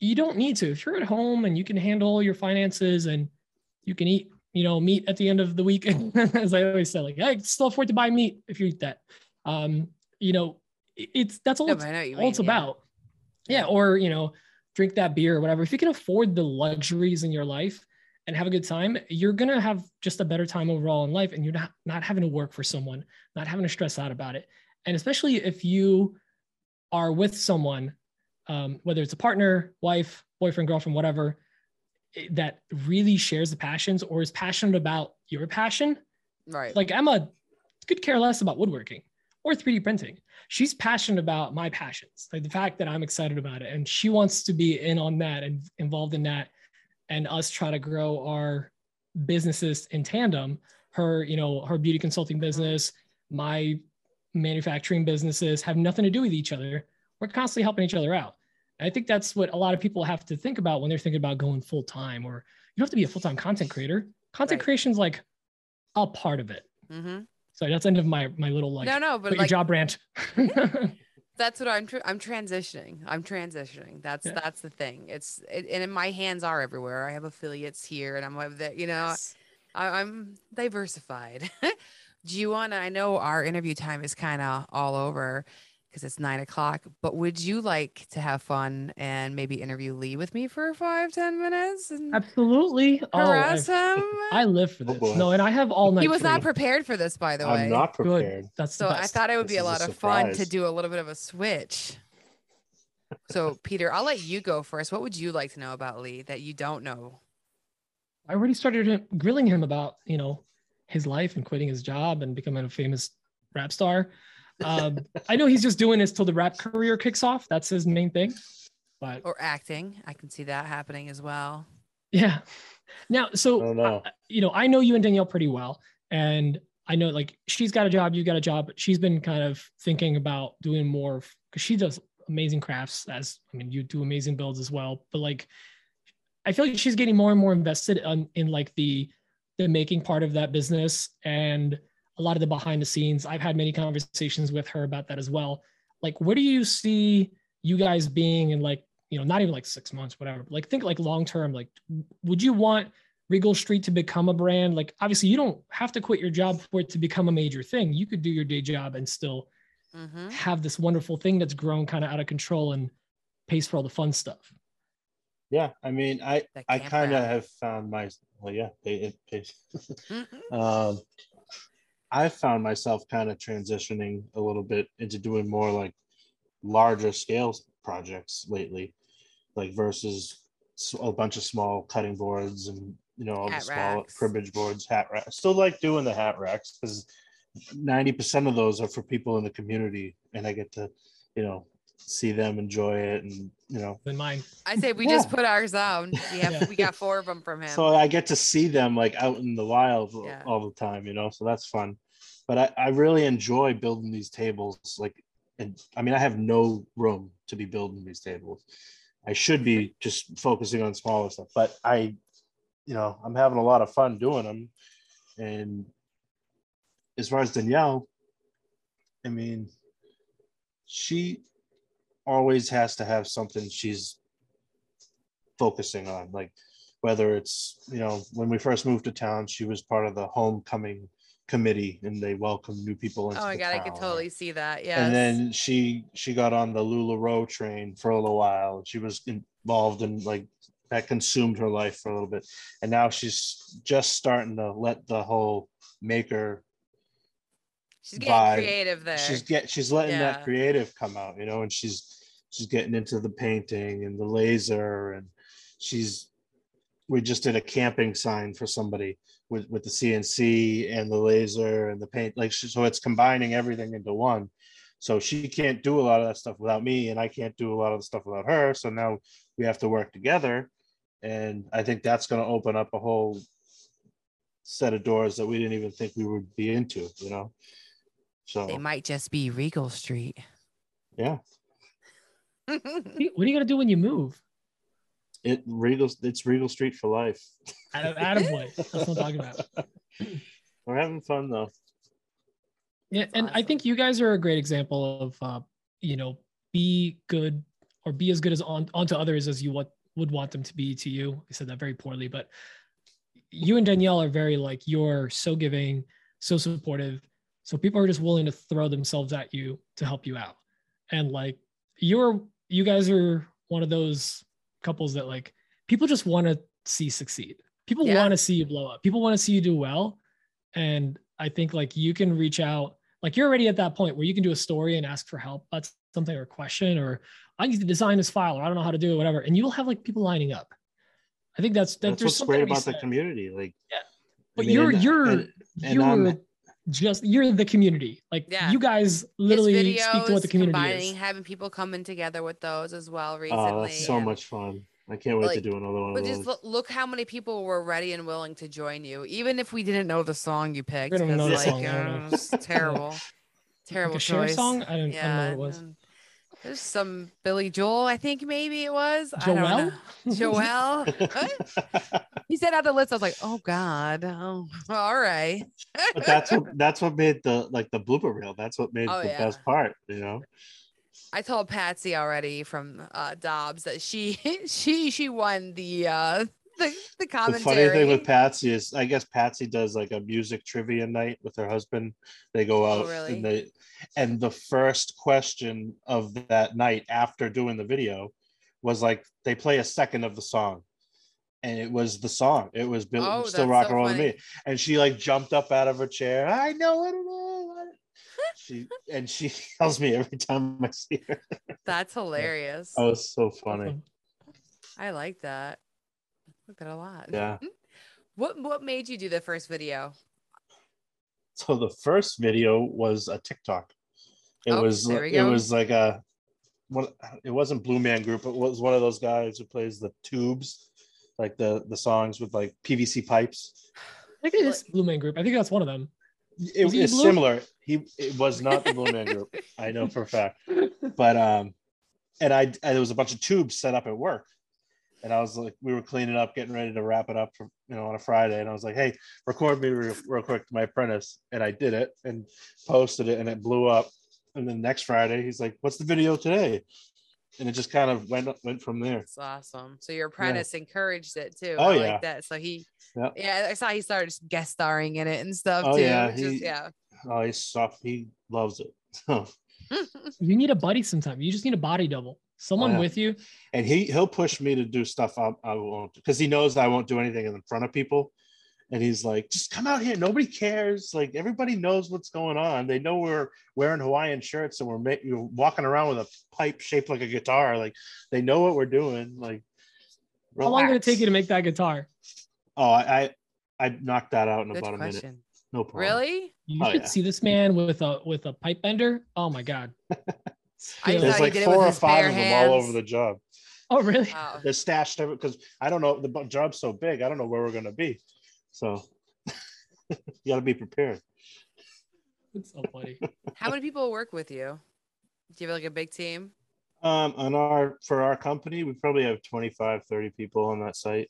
you don't need to. If you're at home and you can handle your finances and you can eat, you know, meat at the end of the week, as I always say, like, I can still afford to buy meat if you eat that. You know, it's, that's all, it's about. Yeah. Or, you know, drink that beer or whatever. If you can afford the luxuries in your life and have a good time, you're going to have just a better time overall in life. And you're not having to work for someone, not having to stress out about it. And especially if you are with someone, whether it's a partner, wife, boyfriend, girlfriend, whatever, that really shares the passions or is passionate about your passion. Right. Like Emma could care less about woodworking or 3D printing. She's passionate about my passions, like the fact that I'm excited about it. And she wants to be in on that and involved in that, and us try to grow our businesses in tandem. Her, you know, her beauty consulting business, my manufacturing businesses have nothing to do with each other. We're constantly helping each other out. I think that's what a lot of people have to think about when they're thinking about going full-time, or you don't have to be a full-time content creator. Content creation is like a part of it. So that's the end of my little like, but like, your job rant. That's what I'm transitioning. That's, that's the thing. It's, and my hands are everywhere. I have affiliates here and I'm like that, you know, I'm diversified. Do you want to, I know our interview time is kind of all over, because it's 9 o'clock, but would you like to have fun and maybe interview Lee with me for 5-10 minutes? And absolutely. Harass him? I live for this. No, and I have all night. He was not prepared for this, by the way. I'm not prepared. Good. That's so I thought it would be a lot of fun to do a little bit of a switch. So Peter, I'll let you go first. What would you like to know about Lee that you don't know? I already started grilling him about, you know, his life and quitting his job and becoming a famous rap star. I know he's just doing this till the rap career kicks off. That's his main thing. But or acting, I can see that happening as well. Yeah. Now, so you know, I know you and Danielle pretty well, and I know like she's got a job, you got a job. But she's been kind of thinking about doing more because she does amazing crafts. As I mean, you do amazing builds as well. But like, I feel like she's getting more and more invested in like the making part of that business and a lot of the behind the scenes. I've had many conversations with her about that as well. Like, where do you see you guys being in like, you know, not even like 6 months, whatever, but like think like long-term, like, would you want Regal Street to become a brand? Like, obviously you don't have to quit your job for it to become a major thing. You could do your day job and still have this wonderful thing that's grown kind of out of control and pays for all the fun stuff. Yeah. I mean, I kind of have found my, well, yeah, it pays. I found myself kind of transitioning a little bit into doing more like larger scale projects lately, like versus a bunch of small cutting boards and, you know, all the small cribbage boards, hat racks. Still like doing the hat racks because 90% of those are for people in the community and I get to, you know, see them enjoy it. And, you know, than mine. I say we just put ours out. We got 4 of them from him. So I get to see them like out in the wild all the time, you know, so that's fun. But I really enjoy building these tables. Like, and I mean, I have no room to be building these tables. I should be just focusing on smaller stuff, but I, you know, I'm having a lot of fun doing them. And as far as Danielle, I mean, she always has to have something she's focusing on, like whether it's, you know, when we first moved to town, she was part of the homecoming committee and they welcomed new people into town. I could totally see that. Yeah. And then she got on the LuLaRoe train for a little while. She was involved in like that consumed her life for a little bit. And now she's just starting to let the whole maker. She's getting creative there. She's letting that creative come out, you know, and she's she's getting into the painting and the laser, and she's, we just did a camping sign for somebody with the CNC and the laser and the paint, like, so it's combining everything into one. So she can't do a lot of that stuff without me, and I can't do a lot of the stuff without her. So now we have to work together. And I think that's going to open up a whole set of doors that we didn't even think we would be into, you know? So it might just be Regal Street. Yeah. What are you going to do when you move? It's Regal Street for life. Attaboy. That's what I'm talking about. We're having fun though. Yeah, and awesome. I think you guys are a great example of, you know, be good, or be as good as onto others as you would want them to be to you. I said that very poorly, but you and Danielle are very, like, you're so giving, so supportive. So people are just willing to throw themselves at you to help you out. And like, you guys are one of those couples that, like, people just want to see succeed. People want to see you blow up. People want to see you do well. And I think, like, you can reach out, like, you're already at that point where you can do a story and ask for help about something or a question, or I need to design this file, or I don't know how to do it, whatever. And you will have, like, people lining up. I think that's what's great about the community. Like, yeah, but I mean, you're the community. Like, you guys literally speak to what the community is. Having people coming together with those as well recently. Oh, that's so much fun. I can't wait to do another one. But just look how many people were ready and willing to join you, even if we didn't know the song you picked. We don't know the song. It was terrible, terrible like a choice. Song? I don't know what it was. There's some Billy Joel, I think maybe it was. Joel? Joel? He said out the list. I was like, oh God. Oh, all right. But that's what made the blooper reel. That's what made the best part, you know? I told Patsy already from Dobbs that she won the commentary. The funny thing with Patsy is, I guess Patsy does like a music trivia night with her husband. They go out and the first question of that night after doing the video was like, they play a second of the song. And it was the song. It was Still Rock and Roll With Me. And she like jumped up out of her chair. I know what it is. She tells me every time I see her. That's hilarious. That was so funny. I like that. I like that a lot. Yeah. What made you do the first video? So the first video was a TikTok. It wasn't Blue Man Group. It was one of those guys who plays the tubes, like the songs with like PVC pipes. I think it is Blue Man Group. I think that's one of them. It's similar. It was not the Blue Man Group. I know for a fact. But and there was a bunch of tubes set up at work, and I was like, we were cleaning up, getting ready to wrap it up for, you know, on a Friday, and I was like, hey, record me real quick to my apprentice, and I did it and posted it, and it blew up. And then next Friday, he's like, what's the video today? And it just kind of went from there. That's awesome. So your apprentice encouraged it too. Oh, I like that. So he, I saw he started guest starring in it and stuff too. Yeah, oh, he's soft. He loves it. You need a buddy sometime. You just need a body double, someone with you. And he'll push me to do stuff I won't, because he knows I won't do anything in front of people. And he's like, just come out here. Nobody cares. Like, everybody knows what's going on. They know we're wearing Hawaiian shirts and we're walking around with a pipe shaped like a guitar. Like, they know what we're doing. Like, relax. How long did it take you to make that guitar? Oh, I knocked that out in about a minute. No problem. Really? You should see this man with a pipe bender. Oh my God. There's like 4 or 5 of them all over the job. Oh really? Wow. They're stashed everywhere because I don't know, the job's so big. I don't know where we're gonna be. So you gotta be prepared. It's so funny. How many people work with you? Do you have like a big team? For our company, we probably have 25, 30 people on that site,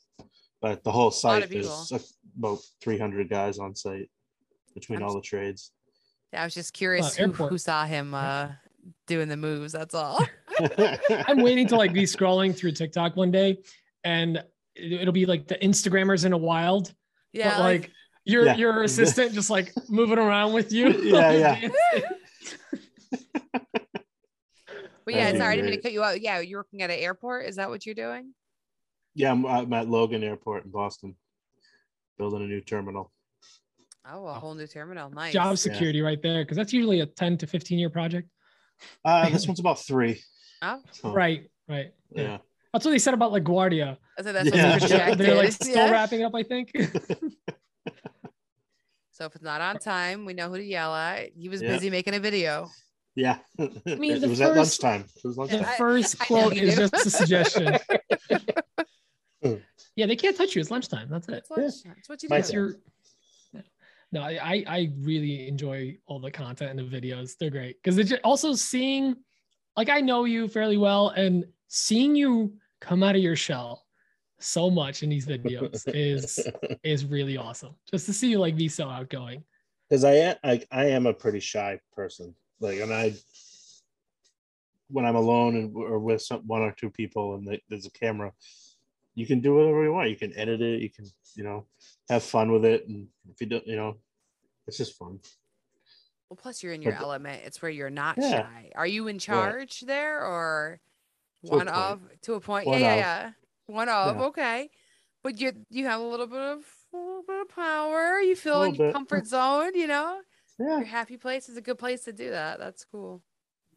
but the whole site is about 300 guys on site between all the trades. Yeah, I was just curious who saw him doing the moves. That's all. I'm waiting to like be scrolling through TikTok one day, and it'll be like the Instagrammers in a wild. Yeah, but like your assistant just like moving around with you. Yeah, yeah. But yeah, sorry, I didn't mean to cut you out. Yeah, you're working at an airport. Is that what you're doing? Yeah, I'm at Logan Airport in Boston, building a new terminal. Oh, a whole new terminal. Nice. Job security right there, because that's usually a 10 to 15 year project. This one's about 3. Oh. Right, right. Yeah. Yeah. That's what they said about LaGuardia. So that's what they're like still wrapping up, I think. So if it's not on time, we know who to yell at. He was busy making a video. Yeah. I mean, it was at lunchtime. It was lunchtime. The first quote is just a suggestion. Yeah, they can't touch you. It's lunchtime. That's it. Lunchtime. It's what you do. It's your... No, I really enjoy all the content and the videos. They're great. Because also seeing, like, I know you fairly well, and seeing you come out of your shell so much in these videos is really awesome. Just to see you like be so outgoing. Because I am a pretty shy person. Like, and when I'm alone and or with one or two people and there's a camera, you can do whatever you want. You can edit it. You can, have fun with it. And if you don't, it's just fun. Well, plus you're in your element. It's where you're not shy. Are you in charge there or one of? To a point. Yeah. One of. Yeah. Okay. But you have a little bit of power. You feel in your comfort zone, Yeah. Your happy place is a good place to do that. That's cool.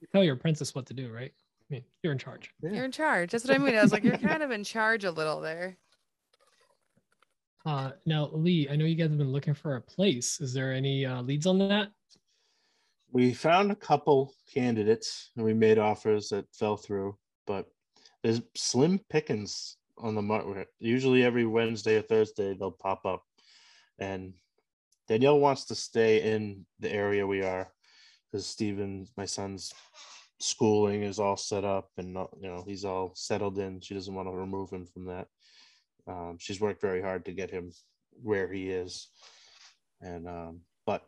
You tell your princess what to do, right? I mean, you're in charge. Yeah. You're in charge. That's what I mean. I was like, you're kind of in charge a little there. Now, Lee, I know you guys have been looking for a place. Is there any leads on that? We found a couple candidates and we made offers that fell through, but there's slim pickings on the market. Usually every Wednesday or Thursday, they'll pop up. And Danielle wants to stay in the area we are because Steven, my son's, schooling is all set up and he's all settled in. She doesn't want to remove him from that. She's worked very hard to get him where he is, and but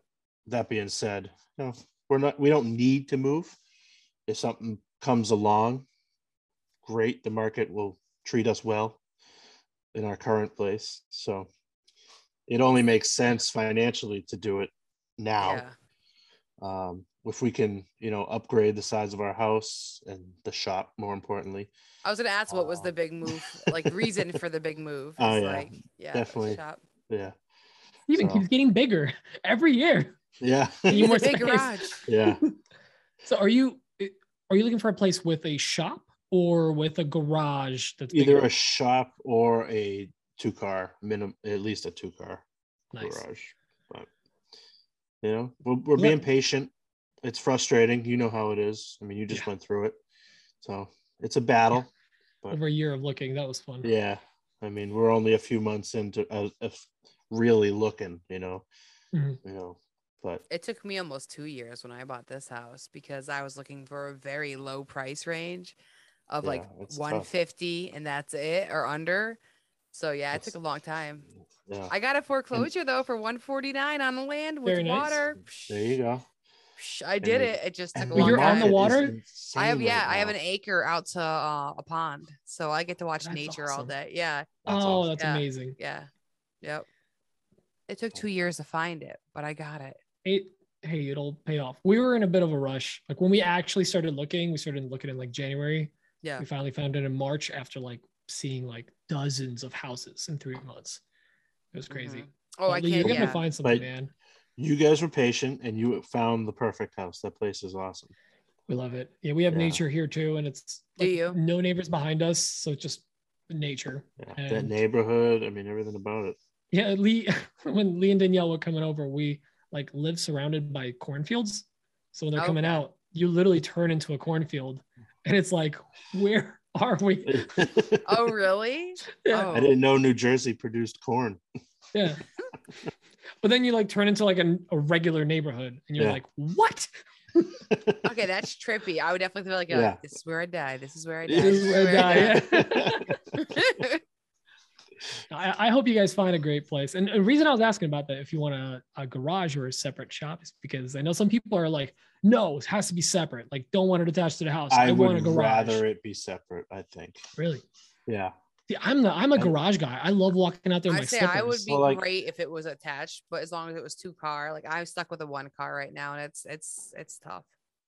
that being said, we don't need to move. If something comes along, great, the market will treat us well in our current place, so it only makes sense financially to do it now. If we can, upgrade the size of our house and the shop, more importantly. I was going to ask, what was the big move, like reason for the big move? Oh, yeah. Like, definitely. Shop. Yeah. Even keeps getting bigger every year. Yeah. Even more big garage. Yeah. So are you looking for a place with a shop or with a garage? That's either bigger? A shop or a two-car minimum, at least a two-car garage. But, we're being patient. It's frustrating. You know how it is. I mean, you just went through it. So it's a battle. Yeah. But over a year of looking, that was fun. Yeah. I mean, we're only a few months into really looking, but it took me almost 2 years when I bought this house because I was looking for a very low price range of like 150 tough. And that's it or under. So yeah, it took a long time. Yeah. I got a foreclosure though for 149 on the land with water. Nice. There you go. I did it. It just took a long time. You're on the water? I have, I have an acre out to a pond. So I get to watch nature all day. Yeah. Oh, that's amazing. Yeah. Yep. It took 2 years to find it, but I got it. Hey, it'll pay off. We were in a bit of a rush. Like when we actually started looking, we started looking in like January. Yeah. We finally found it in March after like seeing like dozens of houses in 3 months. It was crazy. Oh, I can't. You're going to find something, man. You guys were patient and you found the perfect house. That place is awesome. We love it. Yeah, we have nature here too. And it's like no neighbors behind us. So it's just nature. Yeah, and that neighborhood. I mean, everything about it. Yeah, when Lee and Danielle were coming over, we like live surrounded by cornfields. So when they're coming out, you literally turn into a cornfield. And it's like, where are we? Oh, really? Yeah. Oh. I didn't know New Jersey produced corn. Yeah. But then you like turn into like a regular neighborhood and you're like, what? Okay, that's trippy. I would definitely feel like, this is where I die. This is where I die. I hope you guys find a great place. And the reason I was asking about that, if you want a garage or a separate shop, is because I know some people are like, no, it has to be separate. Like, don't want it attached to the house. I want a garage. I'd rather it be separate, I think. Really? Yeah. See, I'm a garage guy. I love walking out there in my slippers. I would be great if it was attached, but as long as it was two car, like I'm stuck with a one car right now, and it's tough.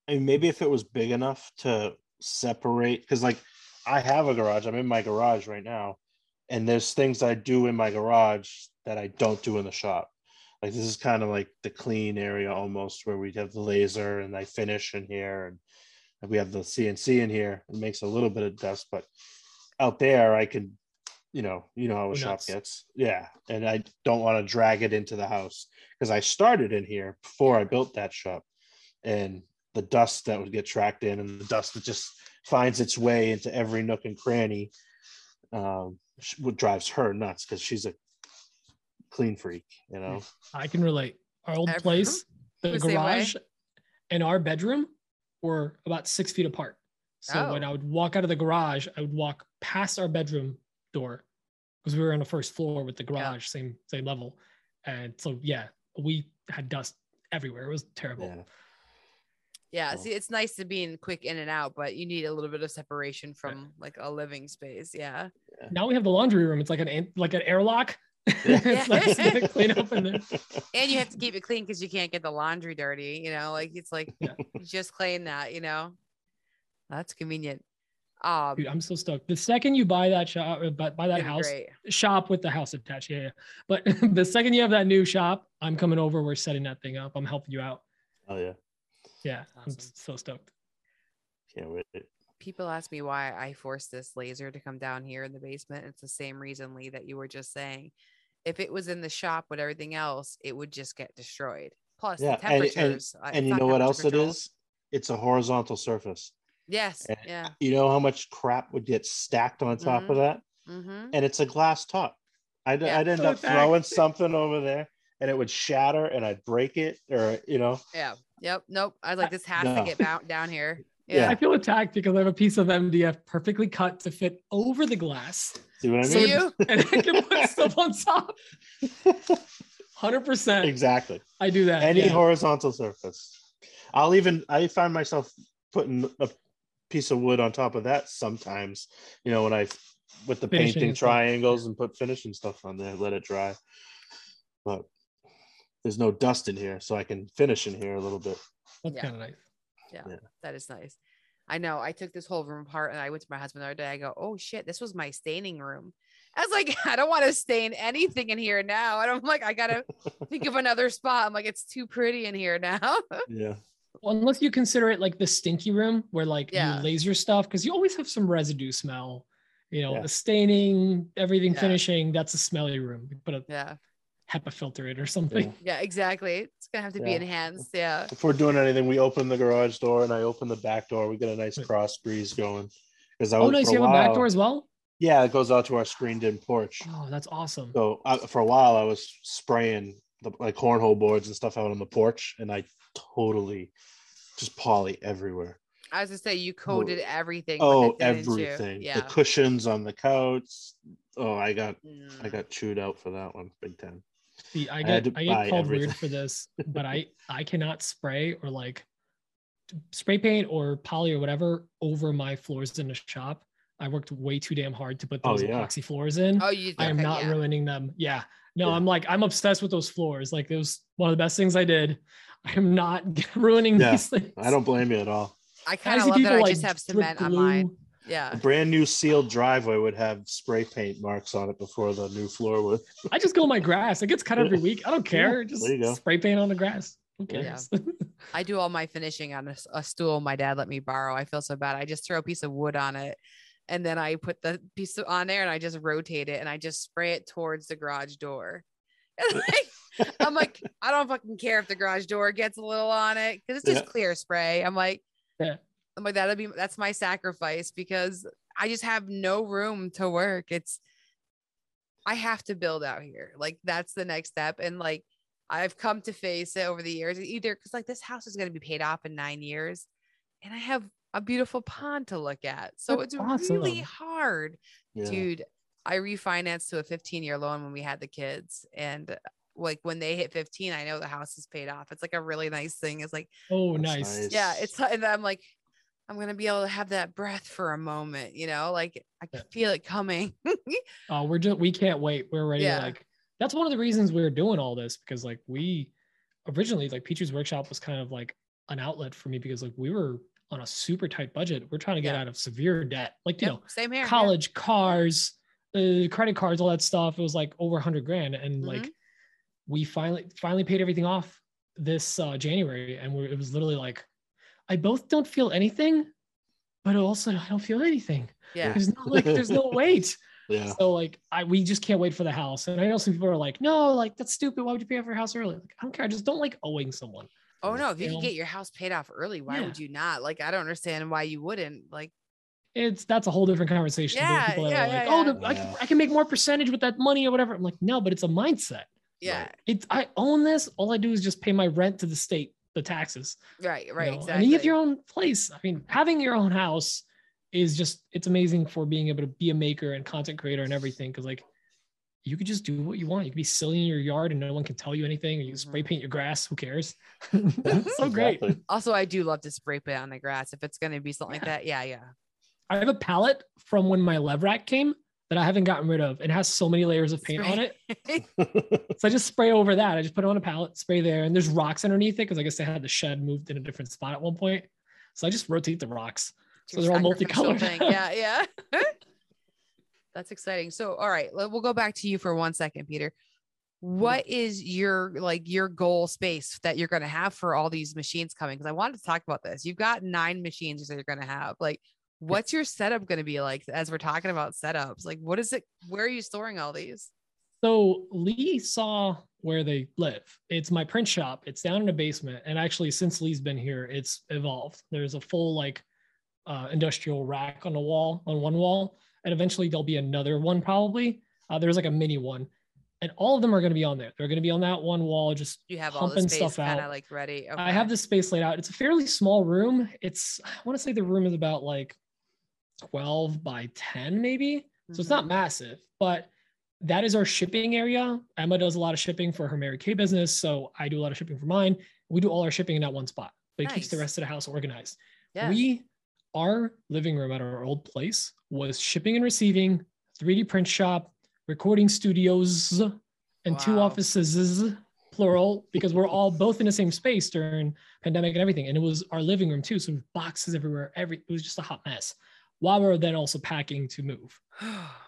I mean, maybe if it was big enough to separate, because like I have a garage. I'm in my garage right now, and there's things I do in my garage that I don't do in the shop. Like this is kind of like the clean area almost, where we have the laser and I finish in here, and Like we have the CNC in here, it makes a little bit of dust, but out there I can, you know how a shop gets. Yeah. And I don't want to drag it into the house because I started in here before I built that shop, and the dust that would get tracked in and the dust that just finds its way into every nook and cranny what drives her nuts because she's a clean freak, you know? I can relate. Our old place, the garage and our bedroom were about 6 feet apart. So when I would walk out of the garage, I would walk past our bedroom door because we were on the first floor with the garage, same level. And so, yeah, we had dust everywhere. It was terrible. Yeah, see, it's nice to be in quick in and out, but you need a little bit of separation from like a living space. Yeah. Now we have the laundry room. It's like an airlock. It's nice to clean up in there. And you have to keep it clean because you can't get the laundry dirty. You know, like it's like just clean that. You know, that's convenient. Dude, I'm so stoked. The second you buy that shop, buy that house, shop with the house attached. Yeah. But the second you have that new shop, I'm coming over. We're setting that thing up. I'm helping you out. Oh yeah. Yeah, awesome. I'm so stoked. Can't wait. People ask me why I forced this laser to come down here in the basement. It's the same reason, Lee, that you were just saying. If it was in the shop with everything else, it would just get destroyed. Plus, the temperatures. And you know what else it is? It's a horizontal surface. Yes. And you know how much crap would get stacked on top of that? Mm-hmm. And it's a glass top. I'd end up throwing something over there, and it would shatter, and I'd break it, or you know. Yeah. Yep. Nope. I was like, this has to get down here. Yeah. I feel attacked because I have a piece of MDF perfectly cut to fit over the glass. See what I mean? And I can put stuff on top. 100%. Exactly. I do that. Any horizontal surface. I find myself putting a piece of wood on top of that sometimes, you know, when with the finishing painting triangles and put finishing stuff on there, let it dry. But there's no dust in here, so I can finish in here a little bit. That's kind of nice. Yeah, that is nice. I know. I took this whole room apart, and I went to my husband the other day. I go, "Oh shit, this was my staining room." I was like, "I don't want to stain anything in here now." And I'm like, "I gotta think of another spot." I'm like, "It's too pretty in here now." Yeah. Well, unless you consider it like the stinky room, where like you laser stuff, because you always have some residue smell. You know, the staining, everything finishing. That's a smelly room. But HEPA filter it or something. Yeah, exactly. It's gonna have to be enhanced. Yeah. If we're doing anything, we open the garage door and I open the back door. We get a nice cross breeze going. Oh, nice! You have a back door as well. Yeah, it goes out to our screened-in porch. Oh, that's awesome. So for a while, I was spraying like cornhole boards and stuff out on the porch, and I totally just poly everywhere. I was gonna say you coated everything. Oh, everything. Yeah. The cushions on the couch. Oh, I got chewed out for that one big time. See, I get called weird for this, but I cannot spray or like spray paint or poly or whatever over my floors in the shop. I worked way too damn hard to put those epoxy floors in. Oh, you did. I am not ruining them. Yeah. No, I'm like, I'm obsessed with those floors. Like it was one of the best things I did. I am not ruining these things. I don't blame you at all. I kind of love that I just have cement on mine. Yeah. A brand new sealed driveway would have spray paint marks on it before the new floor would. I just go my grass. It gets cut every week. I don't care. Just spray paint on the grass. Who cares? Yeah. I do all my finishing on a stool my dad let me borrow. I feel so bad. I just throw a piece of wood on it, and then I put the piece on there and I just rotate it and I just spray it towards the garage door. I'm like, I don't fucking care if the garage door gets a little on it because it's just clear spray. I'm like, that's my sacrifice because I just have no room to work. I have to build out here. Like that's the next step. And like, I've come to face it over the years because like this house is going to be paid off in 9 years and I have a beautiful pond to look at. So that's really hard, dude. I refinanced to a 15-year loan when we had the kids, and like when they hit 15, I know the house is paid off. It's like a really nice thing. It's like, oh, nice. Yeah. And I'm like, I'm going to be able to have that breath for a moment, you know, like I can feel it coming. Oh, we can't wait. We're ready. Yeah. Like that's one of the reasons we're doing all this, because like we originally, like Petrie's Workshop was kind of like an outlet for me because like we were on a super tight budget. We're trying to get out of severe debt, like, you know, same here, college, cars, credit cards, all that stuff. It was like over $100,000. And like, we finally paid everything off this January, and it was literally like, I both don't feel anything, but also I don't feel anything. Yeah. There's no weight. Yeah. So like we just can't wait for the house. And I know some people are like, no, like that's stupid. Why would you pay for your house early? Like, I don't care. I just don't like owing someone. Oh no, if you can get your house paid off early, why would you not? Like, I don't understand why you wouldn't. Like, that's a whole different conversation. Yeah, people I can make more percentage with that money or whatever. I'm like, no, but it's a mindset. Yeah. Like, I own this. All I do is just pay my rent to the state, the taxes. Right. Right. You know? Exactly. And you get your own place. I mean, having your own house is just, it's amazing for being able to be a maker and content creator and everything. Cause like you could just do what you want. You could be silly in your yard and no one can tell you anything. Or you can spray paint your grass. Who cares? That's so great. Also, I do love to spray paint on the grass. If it's going to be something like that. Yeah. Yeah. I have a palette from when my lev rack came that I haven't gotten rid of. It has so many layers of paint on it. So I just spray over that. I just put it on a palette, spray there. And there's rocks underneath it. Cause I guess they had the shed moved in a different spot at one point. So I just rotate the rocks. So they're all multicolored. Yeah. Yeah. That's exciting. So, all right, we'll go back to you for one second, Peter. What is your goal space that you're going to have for all these machines coming? Cause I wanted to talk about this. You've got 9 machines that you're going to have. Like, what's your setup going to be like as we're talking about setups? Like, what is it? Where are you storing all these? So Lee saw where they live. It's my print shop. It's down in a basement. And actually since Lee's been here, it's evolved. There's a full industrial rack on one wall. And eventually there'll be another one. Probably there's like a mini one, and all of them are going to be on there. They're going to be on that one wall. Just you have all the space kind of like ready. Okay. I have the space laid out. It's a fairly small room. I want to say the room is about like 12 by 10, maybe. Mm-hmm. So it's not massive, but that is our shipping area. Emma does a lot of shipping for her Mary Kay business. So I do a lot of shipping for mine. We do all our shipping in that one spot, but it keeps the rest of the house organized. Yeah. Our living room at our old place was shipping and receiving, 3D print shop, recording studios, and 2 offices, plural, because we're all both in the same space during pandemic and everything. And it was our living room too. So boxes everywhere. It was just a hot mess. While we were then also packing to move.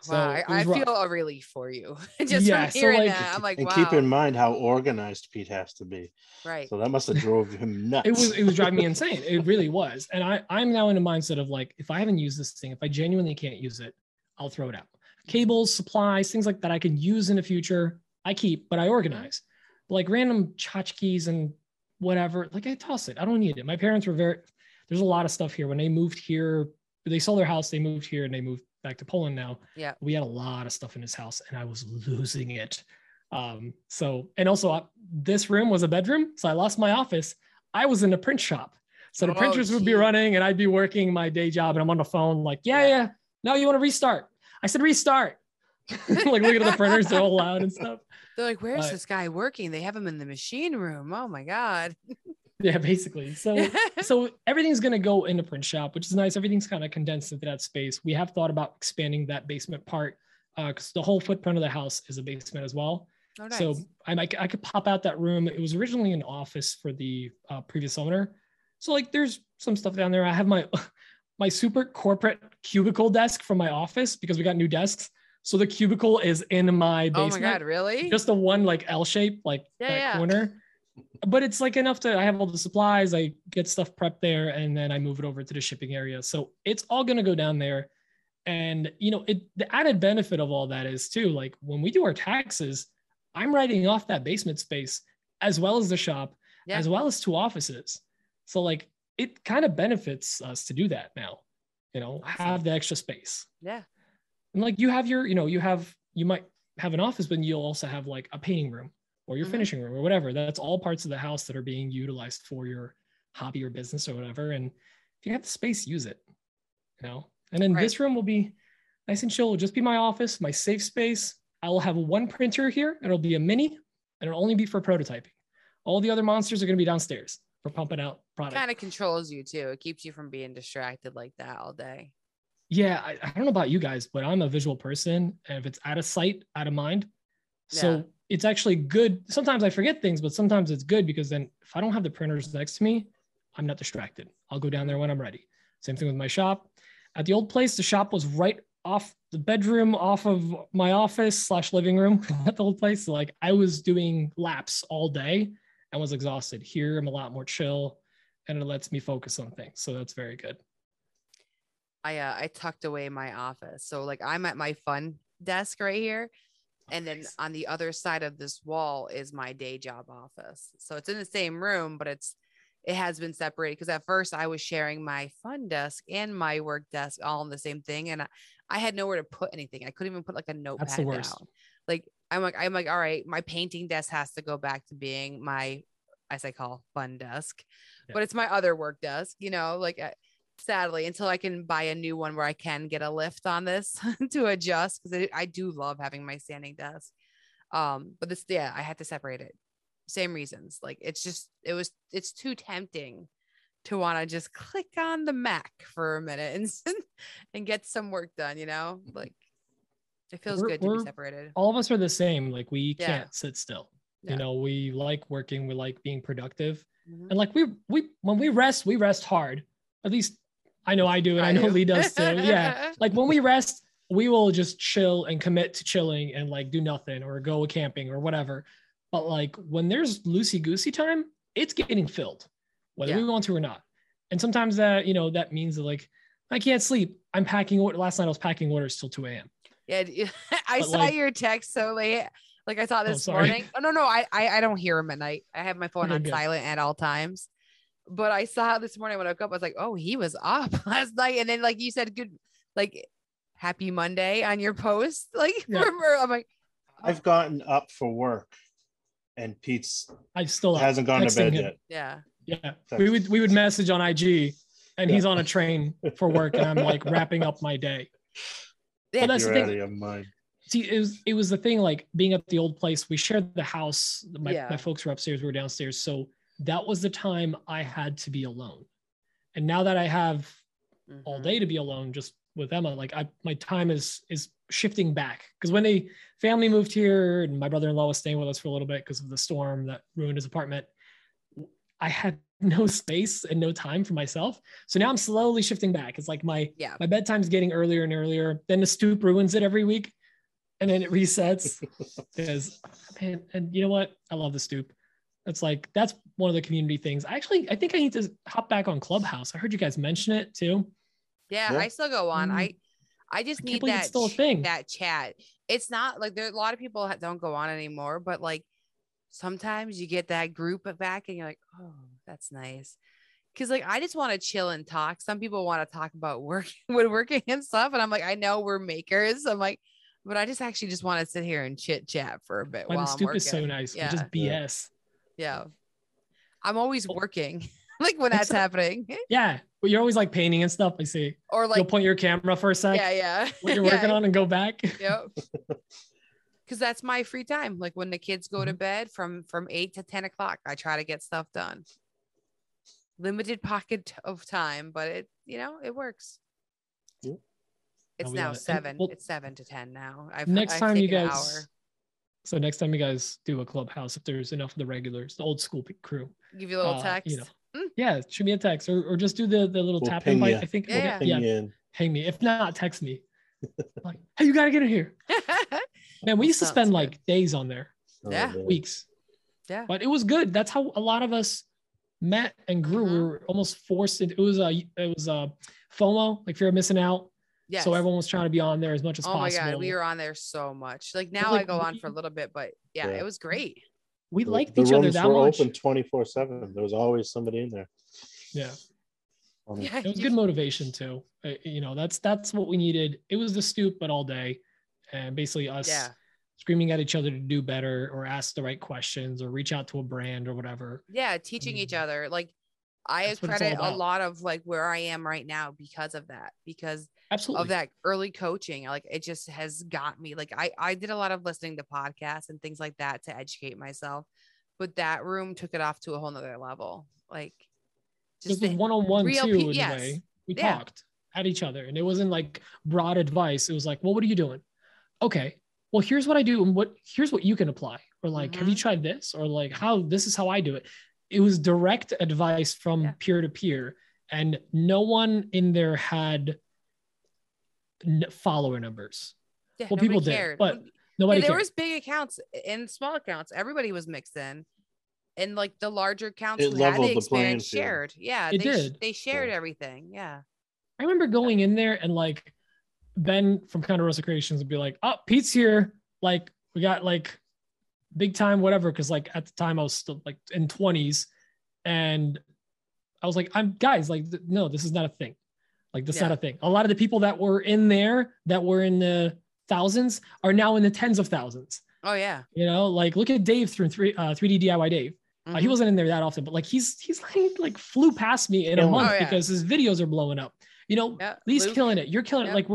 So wow, I feel a relief for you. Just from hearing that, I'm like, wow. Keep in mind how organized Pete has to be. Right. So that must have drove him nuts. It was driving me insane. It really was. And I'm now in a mindset of like, if I haven't used this thing, if I genuinely can't use it, I'll throw it out. Cables, supplies, things like that I can use in the future, I keep, but I organize. But like random tchotchkes and whatever, like I toss it. I don't need it. My parents were there's a lot of stuff here. When they moved here, they sold their house, they moved here, and they moved back to Poland now. Yeah. We had a lot of stuff in this house and I was losing it. This room was a bedroom. So I lost my office. I was in a print shop. So the printers would be running and I'd be working my day job and I'm on the phone like, yeah. No, you want to restart. I said, restart. Like look at the printers, they're all loud and stuff. They're like, where's this guy working? They have him in the machine room. Oh my God. Yeah, basically. So everything's going to go in the print shop, which is nice. Everything's kind of condensed into that space. We have thought about expanding that basement part because the whole footprint of the house is a basement as well. Oh, nice. So I could pop out that room. It was originally an office for the previous owner. So like there's some stuff down there. I have my super corporate cubicle desk from my office because we got new desks. So the cubicle is in my basement. Oh my God, really? Just the one like L shape, like corner. But it's like enough I have all the supplies, I get stuff prepped there, and then I move it over to the shipping area. So it's all going to go down there. And, you know, the added benefit of all that is too, like when we do our taxes, I'm writing off that basement space as well as the shop, as well as 2 offices. So like, it kind of benefits us to do that now, you know, have the extra space. Yeah. And like you have you might have an office, but you'll also have like a painting room. Or your finishing room or whatever. That's all parts of the house that are being utilized for your hobby or business or whatever. And if you have the space, use it, you know? And then this room will be nice and chill. It'll just be my office, my safe space. I will have 1 printer here. It'll be a mini and it'll only be for prototyping. All the other monsters are going to be downstairs for pumping out product. It kind of controls you too. It keeps you from being distracted like that all day. Yeah. I don't know about you guys, but I'm a visual person. And if it's out of sight, out of mind. Yeah. So it's actually good. Sometimes I forget things, but sometimes it's good because then if I don't have the printers next to me, I'm not distracted. I'll go down there when I'm ready. Same thing with my shop. At the old place, the shop was right off the bedroom, off of my office / living room at the old place. So like I was doing laps all day and was exhausted. Here I'm a lot more chill and it lets me focus on things. So that's very good. I tucked away my office. So like I'm at my fun desk right here. And then on the other side of this wall is my day job office. So it's in the same room, but it has been separated because at first I was sharing my fun desk and my work desk all in the same thing. And I had nowhere to put anything. I couldn't even put like a notepad down. Like I'm like, all right, my painting desk has to go back to being my, as I call, fun desk, but it's my other work desk, you know, like sadly, until I can buy a new one where I can get a lift on this to adjust. Because I do love having my standing desk. But this, yeah, I had to separate it. Same reasons. Like it's too tempting to want to just click on the Mac for a minute and get some work done, you know, like it feels good to be separated. All of us are the same. Like we can't sit still, you know, we like working, we like being productive. Mm-hmm. And like when we rest hard, at least I know I do. And I know Lee does too. Yeah. Like when we rest, we will just chill and commit to chilling and like do nothing or go camping or whatever. But like when there's loosey-goosey time, it's getting filled, whether we want to or not. And sometimes that, you know, that means that like, I can't sleep. I'm packing. Last night I was packing orders till 2 a.m. Yeah. I saw like, your text so late. Like I saw this morning. Oh, no, I don't hear him at night. I have my phone on silent at all times. But I saw this morning when I woke up, I was like, oh, he was up last night. And then like you said, good, like happy Monday on your post. Like, I'm like, oh. I've gotten up for work. And Pete's hasn't gone to bed yet. Yeah. We would message on IG and he's on a train for work and I'm like wrapping up my day. But that's the thing. See, it was the thing, like being at the old place, we shared the house. My folks were upstairs, we were downstairs. So that was the time I had to be alone. And now that I have all day to be alone just with Emma, like my time is shifting back, because when the family moved here and my brother-in-law was staying with us for a little bit because of the storm that ruined his apartment, I had no space and no time for myself. So now I'm slowly shifting back. It's like my bedtime's getting earlier and earlier. Then the stoop ruins it every week and then it resets. And you know what? I love the stoop. It's like, that's one of the community things. I think I need to hop back on Clubhouse. I heard you guys mention it too. Yeah, I still go on. I just need that still a thing. That chat. It's not like there are a lot of people that don't go on anymore, but like sometimes you get that group back and you're like, oh, that's nice. Cause like, I just want to chill and talk. Some people want to talk about woodworking and stuff. And I'm like, I know we're makers. I'm like, but I just actually just want to sit here and chit chat for a bit while I'm working. The stoop is so nice. Yeah. Just BS. Yeah. I'm always working. Like when that's happening. Yeah. But you're always like painting and stuff. I see. Or like you'll point your camera for a sec. Yeah. What you're working on and go back. Yep. Cause that's my free time. Like when the kids go to bed from 8 to 10 o'clock, I try to get stuff done. Limited pocket of time, but it works. Yeah. It's now 7. It's 7 to 10 now. Next time you guys do a Clubhouse, if there's enough of the regulars, the old school crew. Give you a little text. You know. Yeah, shoot me a text or just do the little tap invite. I think ping me. If not, text me. Like, hey, you gotta get in here. Man, we used to spend like days on there. Yeah. Weeks. Yeah. But it was good. That's how a lot of us met and grew. Mm-hmm. We were almost forced into it was a FOMO, like fear of missing out. Yeah. So everyone was trying to be on there as much as possible. Oh my God, we were on there so much. Like now like, I go on for a little bit, but yeah, it was great. We liked each other that much. The rooms were open 24/7. There was always somebody in there. Yeah. It was good motivation too. You know, that's what we needed. It was the stoop, but all day. And basically us screaming at each other to do better or ask the right questions or reach out to a brand or whatever. Yeah. Teaching each other. Like I credit a lot of like where I am right now because of that, because of that early coaching. Like it just has got me. Like I did a lot of listening to podcasts and things like that to educate myself, but that room took it off to a whole nother level. Like just the one-on-one too. We talked at each other and it wasn't like broad advice. It was like, well, what are you doing? Okay. Well, here's what I do. And here's what you can apply. Or like, have you tried this? Or like this is how I do it. It was direct advice from peer to peer, and no one in there had follower numbers. Yeah, well, people cared. Did, but nobody cared. There was big accounts and small accounts. Everybody was mixed in. And like the larger accounts who had the experience shared. Yeah, they shared everything. Yeah. I remember going in there and like Ben from Conda Rosa Creations would be like, oh, Pete's here. Like we got like big time, whatever. Cause like at the time I was still like in 20s and I was like, no, this is not a thing. Like this is not a thing. A lot of the people that were in there that were in the thousands are now in the tens of thousands. Oh yeah. You know, like look at Dave through 3D DIY Dave. He wasn't in there that often, but like he's like flew past me in a month because his videos are blowing up. You know, Lee's killing it. You're killing it. Like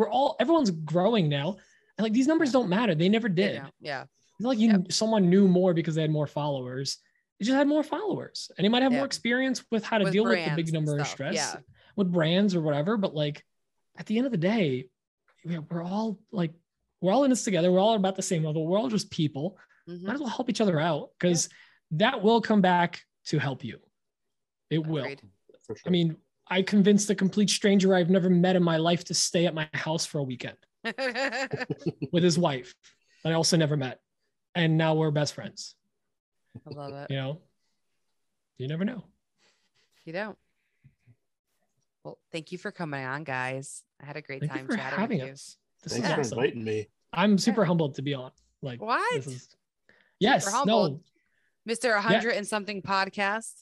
everyone's growing now. And like these numbers don't matter. They never did. Yeah. It's not like someone knew more because they had more followers. They just had more followers. And they might have more experience with how to deal with the big number of stress with brands or whatever. But like at the end of the day, we're all in this together. We're all about the same level. We're all just people. Might as well help each other out because that will come back to help you. It will. For sure. I mean, I convinced a complete stranger I've never met in my life to stay at my house for a weekend with his wife that I also never met. And now we're best friends. I love it. You know, you never know. You don't. Well, thank you for coming on, guys. I had a great time chatting with you. Thanks for inviting me. I'm super humbled to be on. Like what? Mr. 100 and something podcast.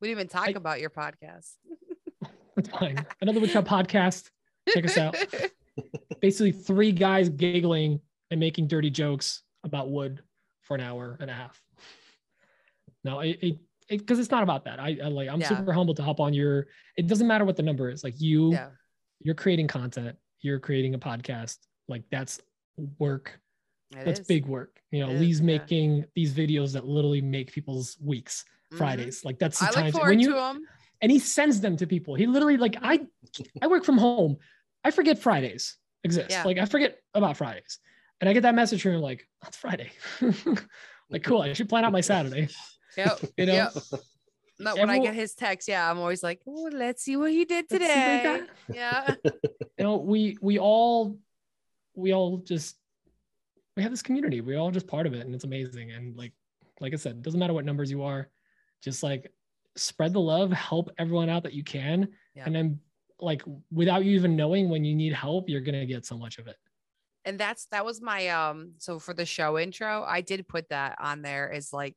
We didn't even talk about your podcast. That's fine. Another Witch Hub podcast. Check us out. Basically, three guys giggling and making dirty jokes about wood for an hour and a half. No, because it's not about that. I'm super humbled to hop on your. It doesn't matter what the number is. Like you're creating content. You're creating a podcast. Like that's work. That's big work. You know, Lee's making these videos that literally make people's weeks, Fridays. Like that's the time. I look forward to them. And he sends them to people. He literally, like, I work from home. I forget Fridays exist. Yeah. Like I forget about Fridays. And I get that message from him like, oh, it's Friday. Like, cool. I should plan out my Saturday. Yep. You know? Yep. Not when I get his text. Yeah. I'm always like, oh, let's see what he did today. Yeah. You know, we have this community. We're all just part of it. And it's amazing. And like I said, it doesn't matter what numbers you are, just like spread the love, help everyone out that you can. Yeah. And then like, without you even knowing when you need help, you're going to get so much of it. And that was my, so for the show intro, I did put that on there as like,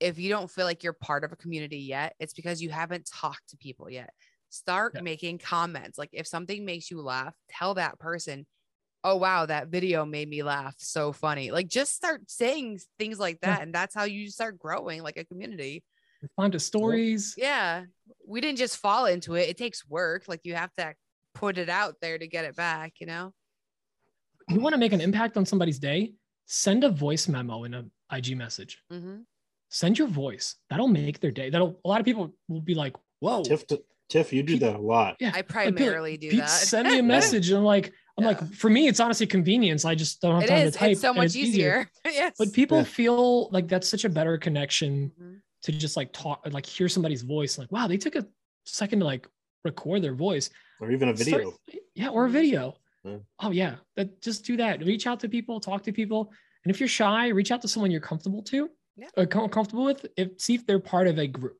if you don't feel like you're part of a community yet, it's because you haven't talked to people yet. Start making comments. Like if something makes you laugh, tell that person, oh, wow, that video made me laugh. So funny. Like just start saying things like that. Yeah. And that's how you start growing like a community. Respond to stories. Yeah. We didn't just fall into it. It takes work. Like you have to put it out there to get it back, you know? You want to make an impact on somebody's day? Send a voice memo in an IG message. Mm-hmm. Send your voice. That'll make their day. A lot of people will be like, whoa. Tiff, you do that a lot. Yeah, I primarily do that. Send me a message. And I'm like, for me, it's honestly convenience. I just don't have time to type. It's so much easier. Yes. But people feel like that's such a better connection to just like talk, like hear somebody's voice. Like, wow, they took a second to like record their voice. Or even a video. Or a video. Yeah. Oh yeah. Just do that. Reach out to people, talk to people. And if you're shy, reach out to someone you're comfortable to. Yeah. Or comfortable with, see if they're part of a group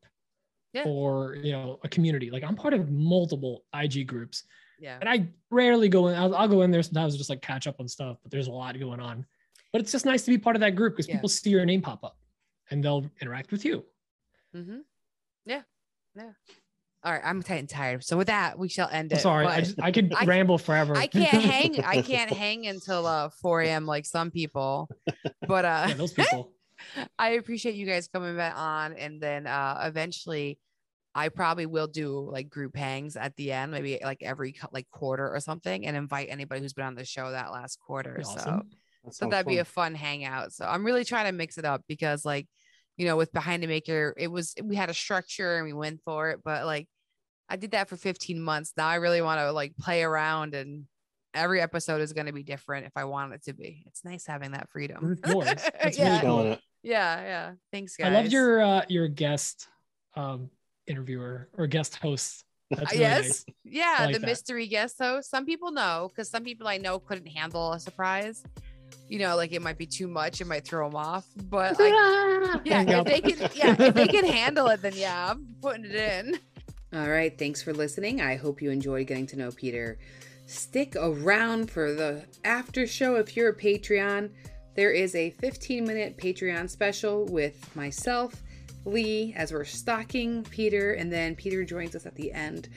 or, you know, a community. Like I'm part of multiple IG groups and I rarely go in. I'll go in there sometimes just like catch up on stuff, but there's a lot going on, but it's just nice to be part of that group because people see your name pop up and they'll interact with you. Mm-hmm. Yeah. Yeah. All right. I'm tight and tired. So with that, we shall end it. Sorry. I could ramble forever. I can't hang. I can't hang until 4 a.m. like some people, but those people. I appreciate you guys coming back on. And then eventually I probably will do like group hangs at the end, maybe like every like quarter or something, and invite anybody who's been on the show that last quarter. Awesome. So that'd be a fun hangout. So I'm really trying to mix it up because like, you know, with Behind the Maker, we had a structure and we went for it, but like I did that for 15 months. Now I really want to like play around, and every episode is going to be different if I want it to be. It's nice having that freedom. That's really cool. Yeah. Thanks, guys. I loved your guest interviewer or guest host. That's really nice. Yeah, like the mystery guest host. Some people know, because some people I know couldn't handle a surprise. you know, like it might be too much, it might throw them off, but like, yeah, if they can handle it, then yeah, I'm putting it in. All right. Thanks for listening. I hope you enjoyed getting to know Peter. Stick around for the after show. If you're a Patreon, there is a 15-minute Patreon special with myself, Lee, as we're stalking Peter, and then Peter joins us at the end.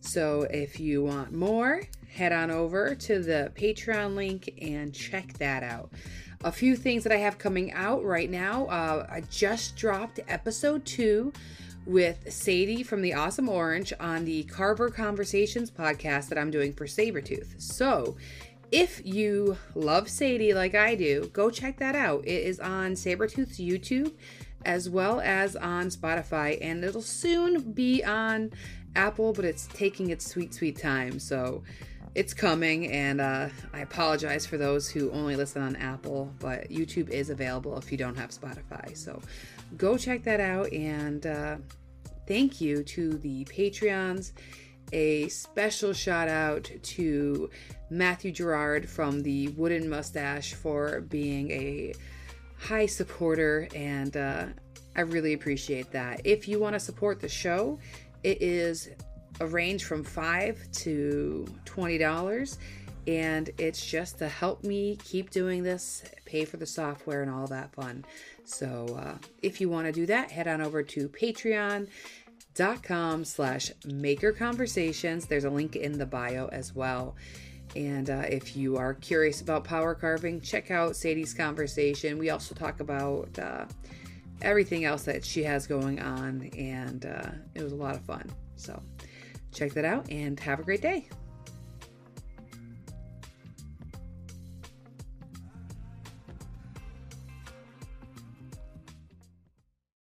So if you want more, head on over to the Patreon link and check that out. A few things that I have coming out right now. I just dropped episode 2 with Sadie from the Awesome Orange on the Carver Conversations podcast that I'm doing for Saburrtooth. So if you love Sadie like I do, go check that out. It is on Saburrtooth's YouTube as well as on Spotify, and it'll soon be on Apple, but it's taking its sweet, sweet time. So it's coming, and I apologize for those who only listen on Apple, but YouTube is available if you don't have Spotify. So go check that out, and thank you to the Patreons. A special shout out to Matthew Gerard from the Wooden Mustache for being a high supporter, and I really appreciate that. If you want to support the show, it is a range from $5 to $20, and it's just to help me keep doing this, pay for the software and all that fun. So if you want to do that, head on over to patreon.com/makerconversations. There's a link in the bio as well. And if you are curious about power carving, check out Sadie's conversation. We also talk about everything else that she has going on, and it was a lot of fun. So check that out and have a great day.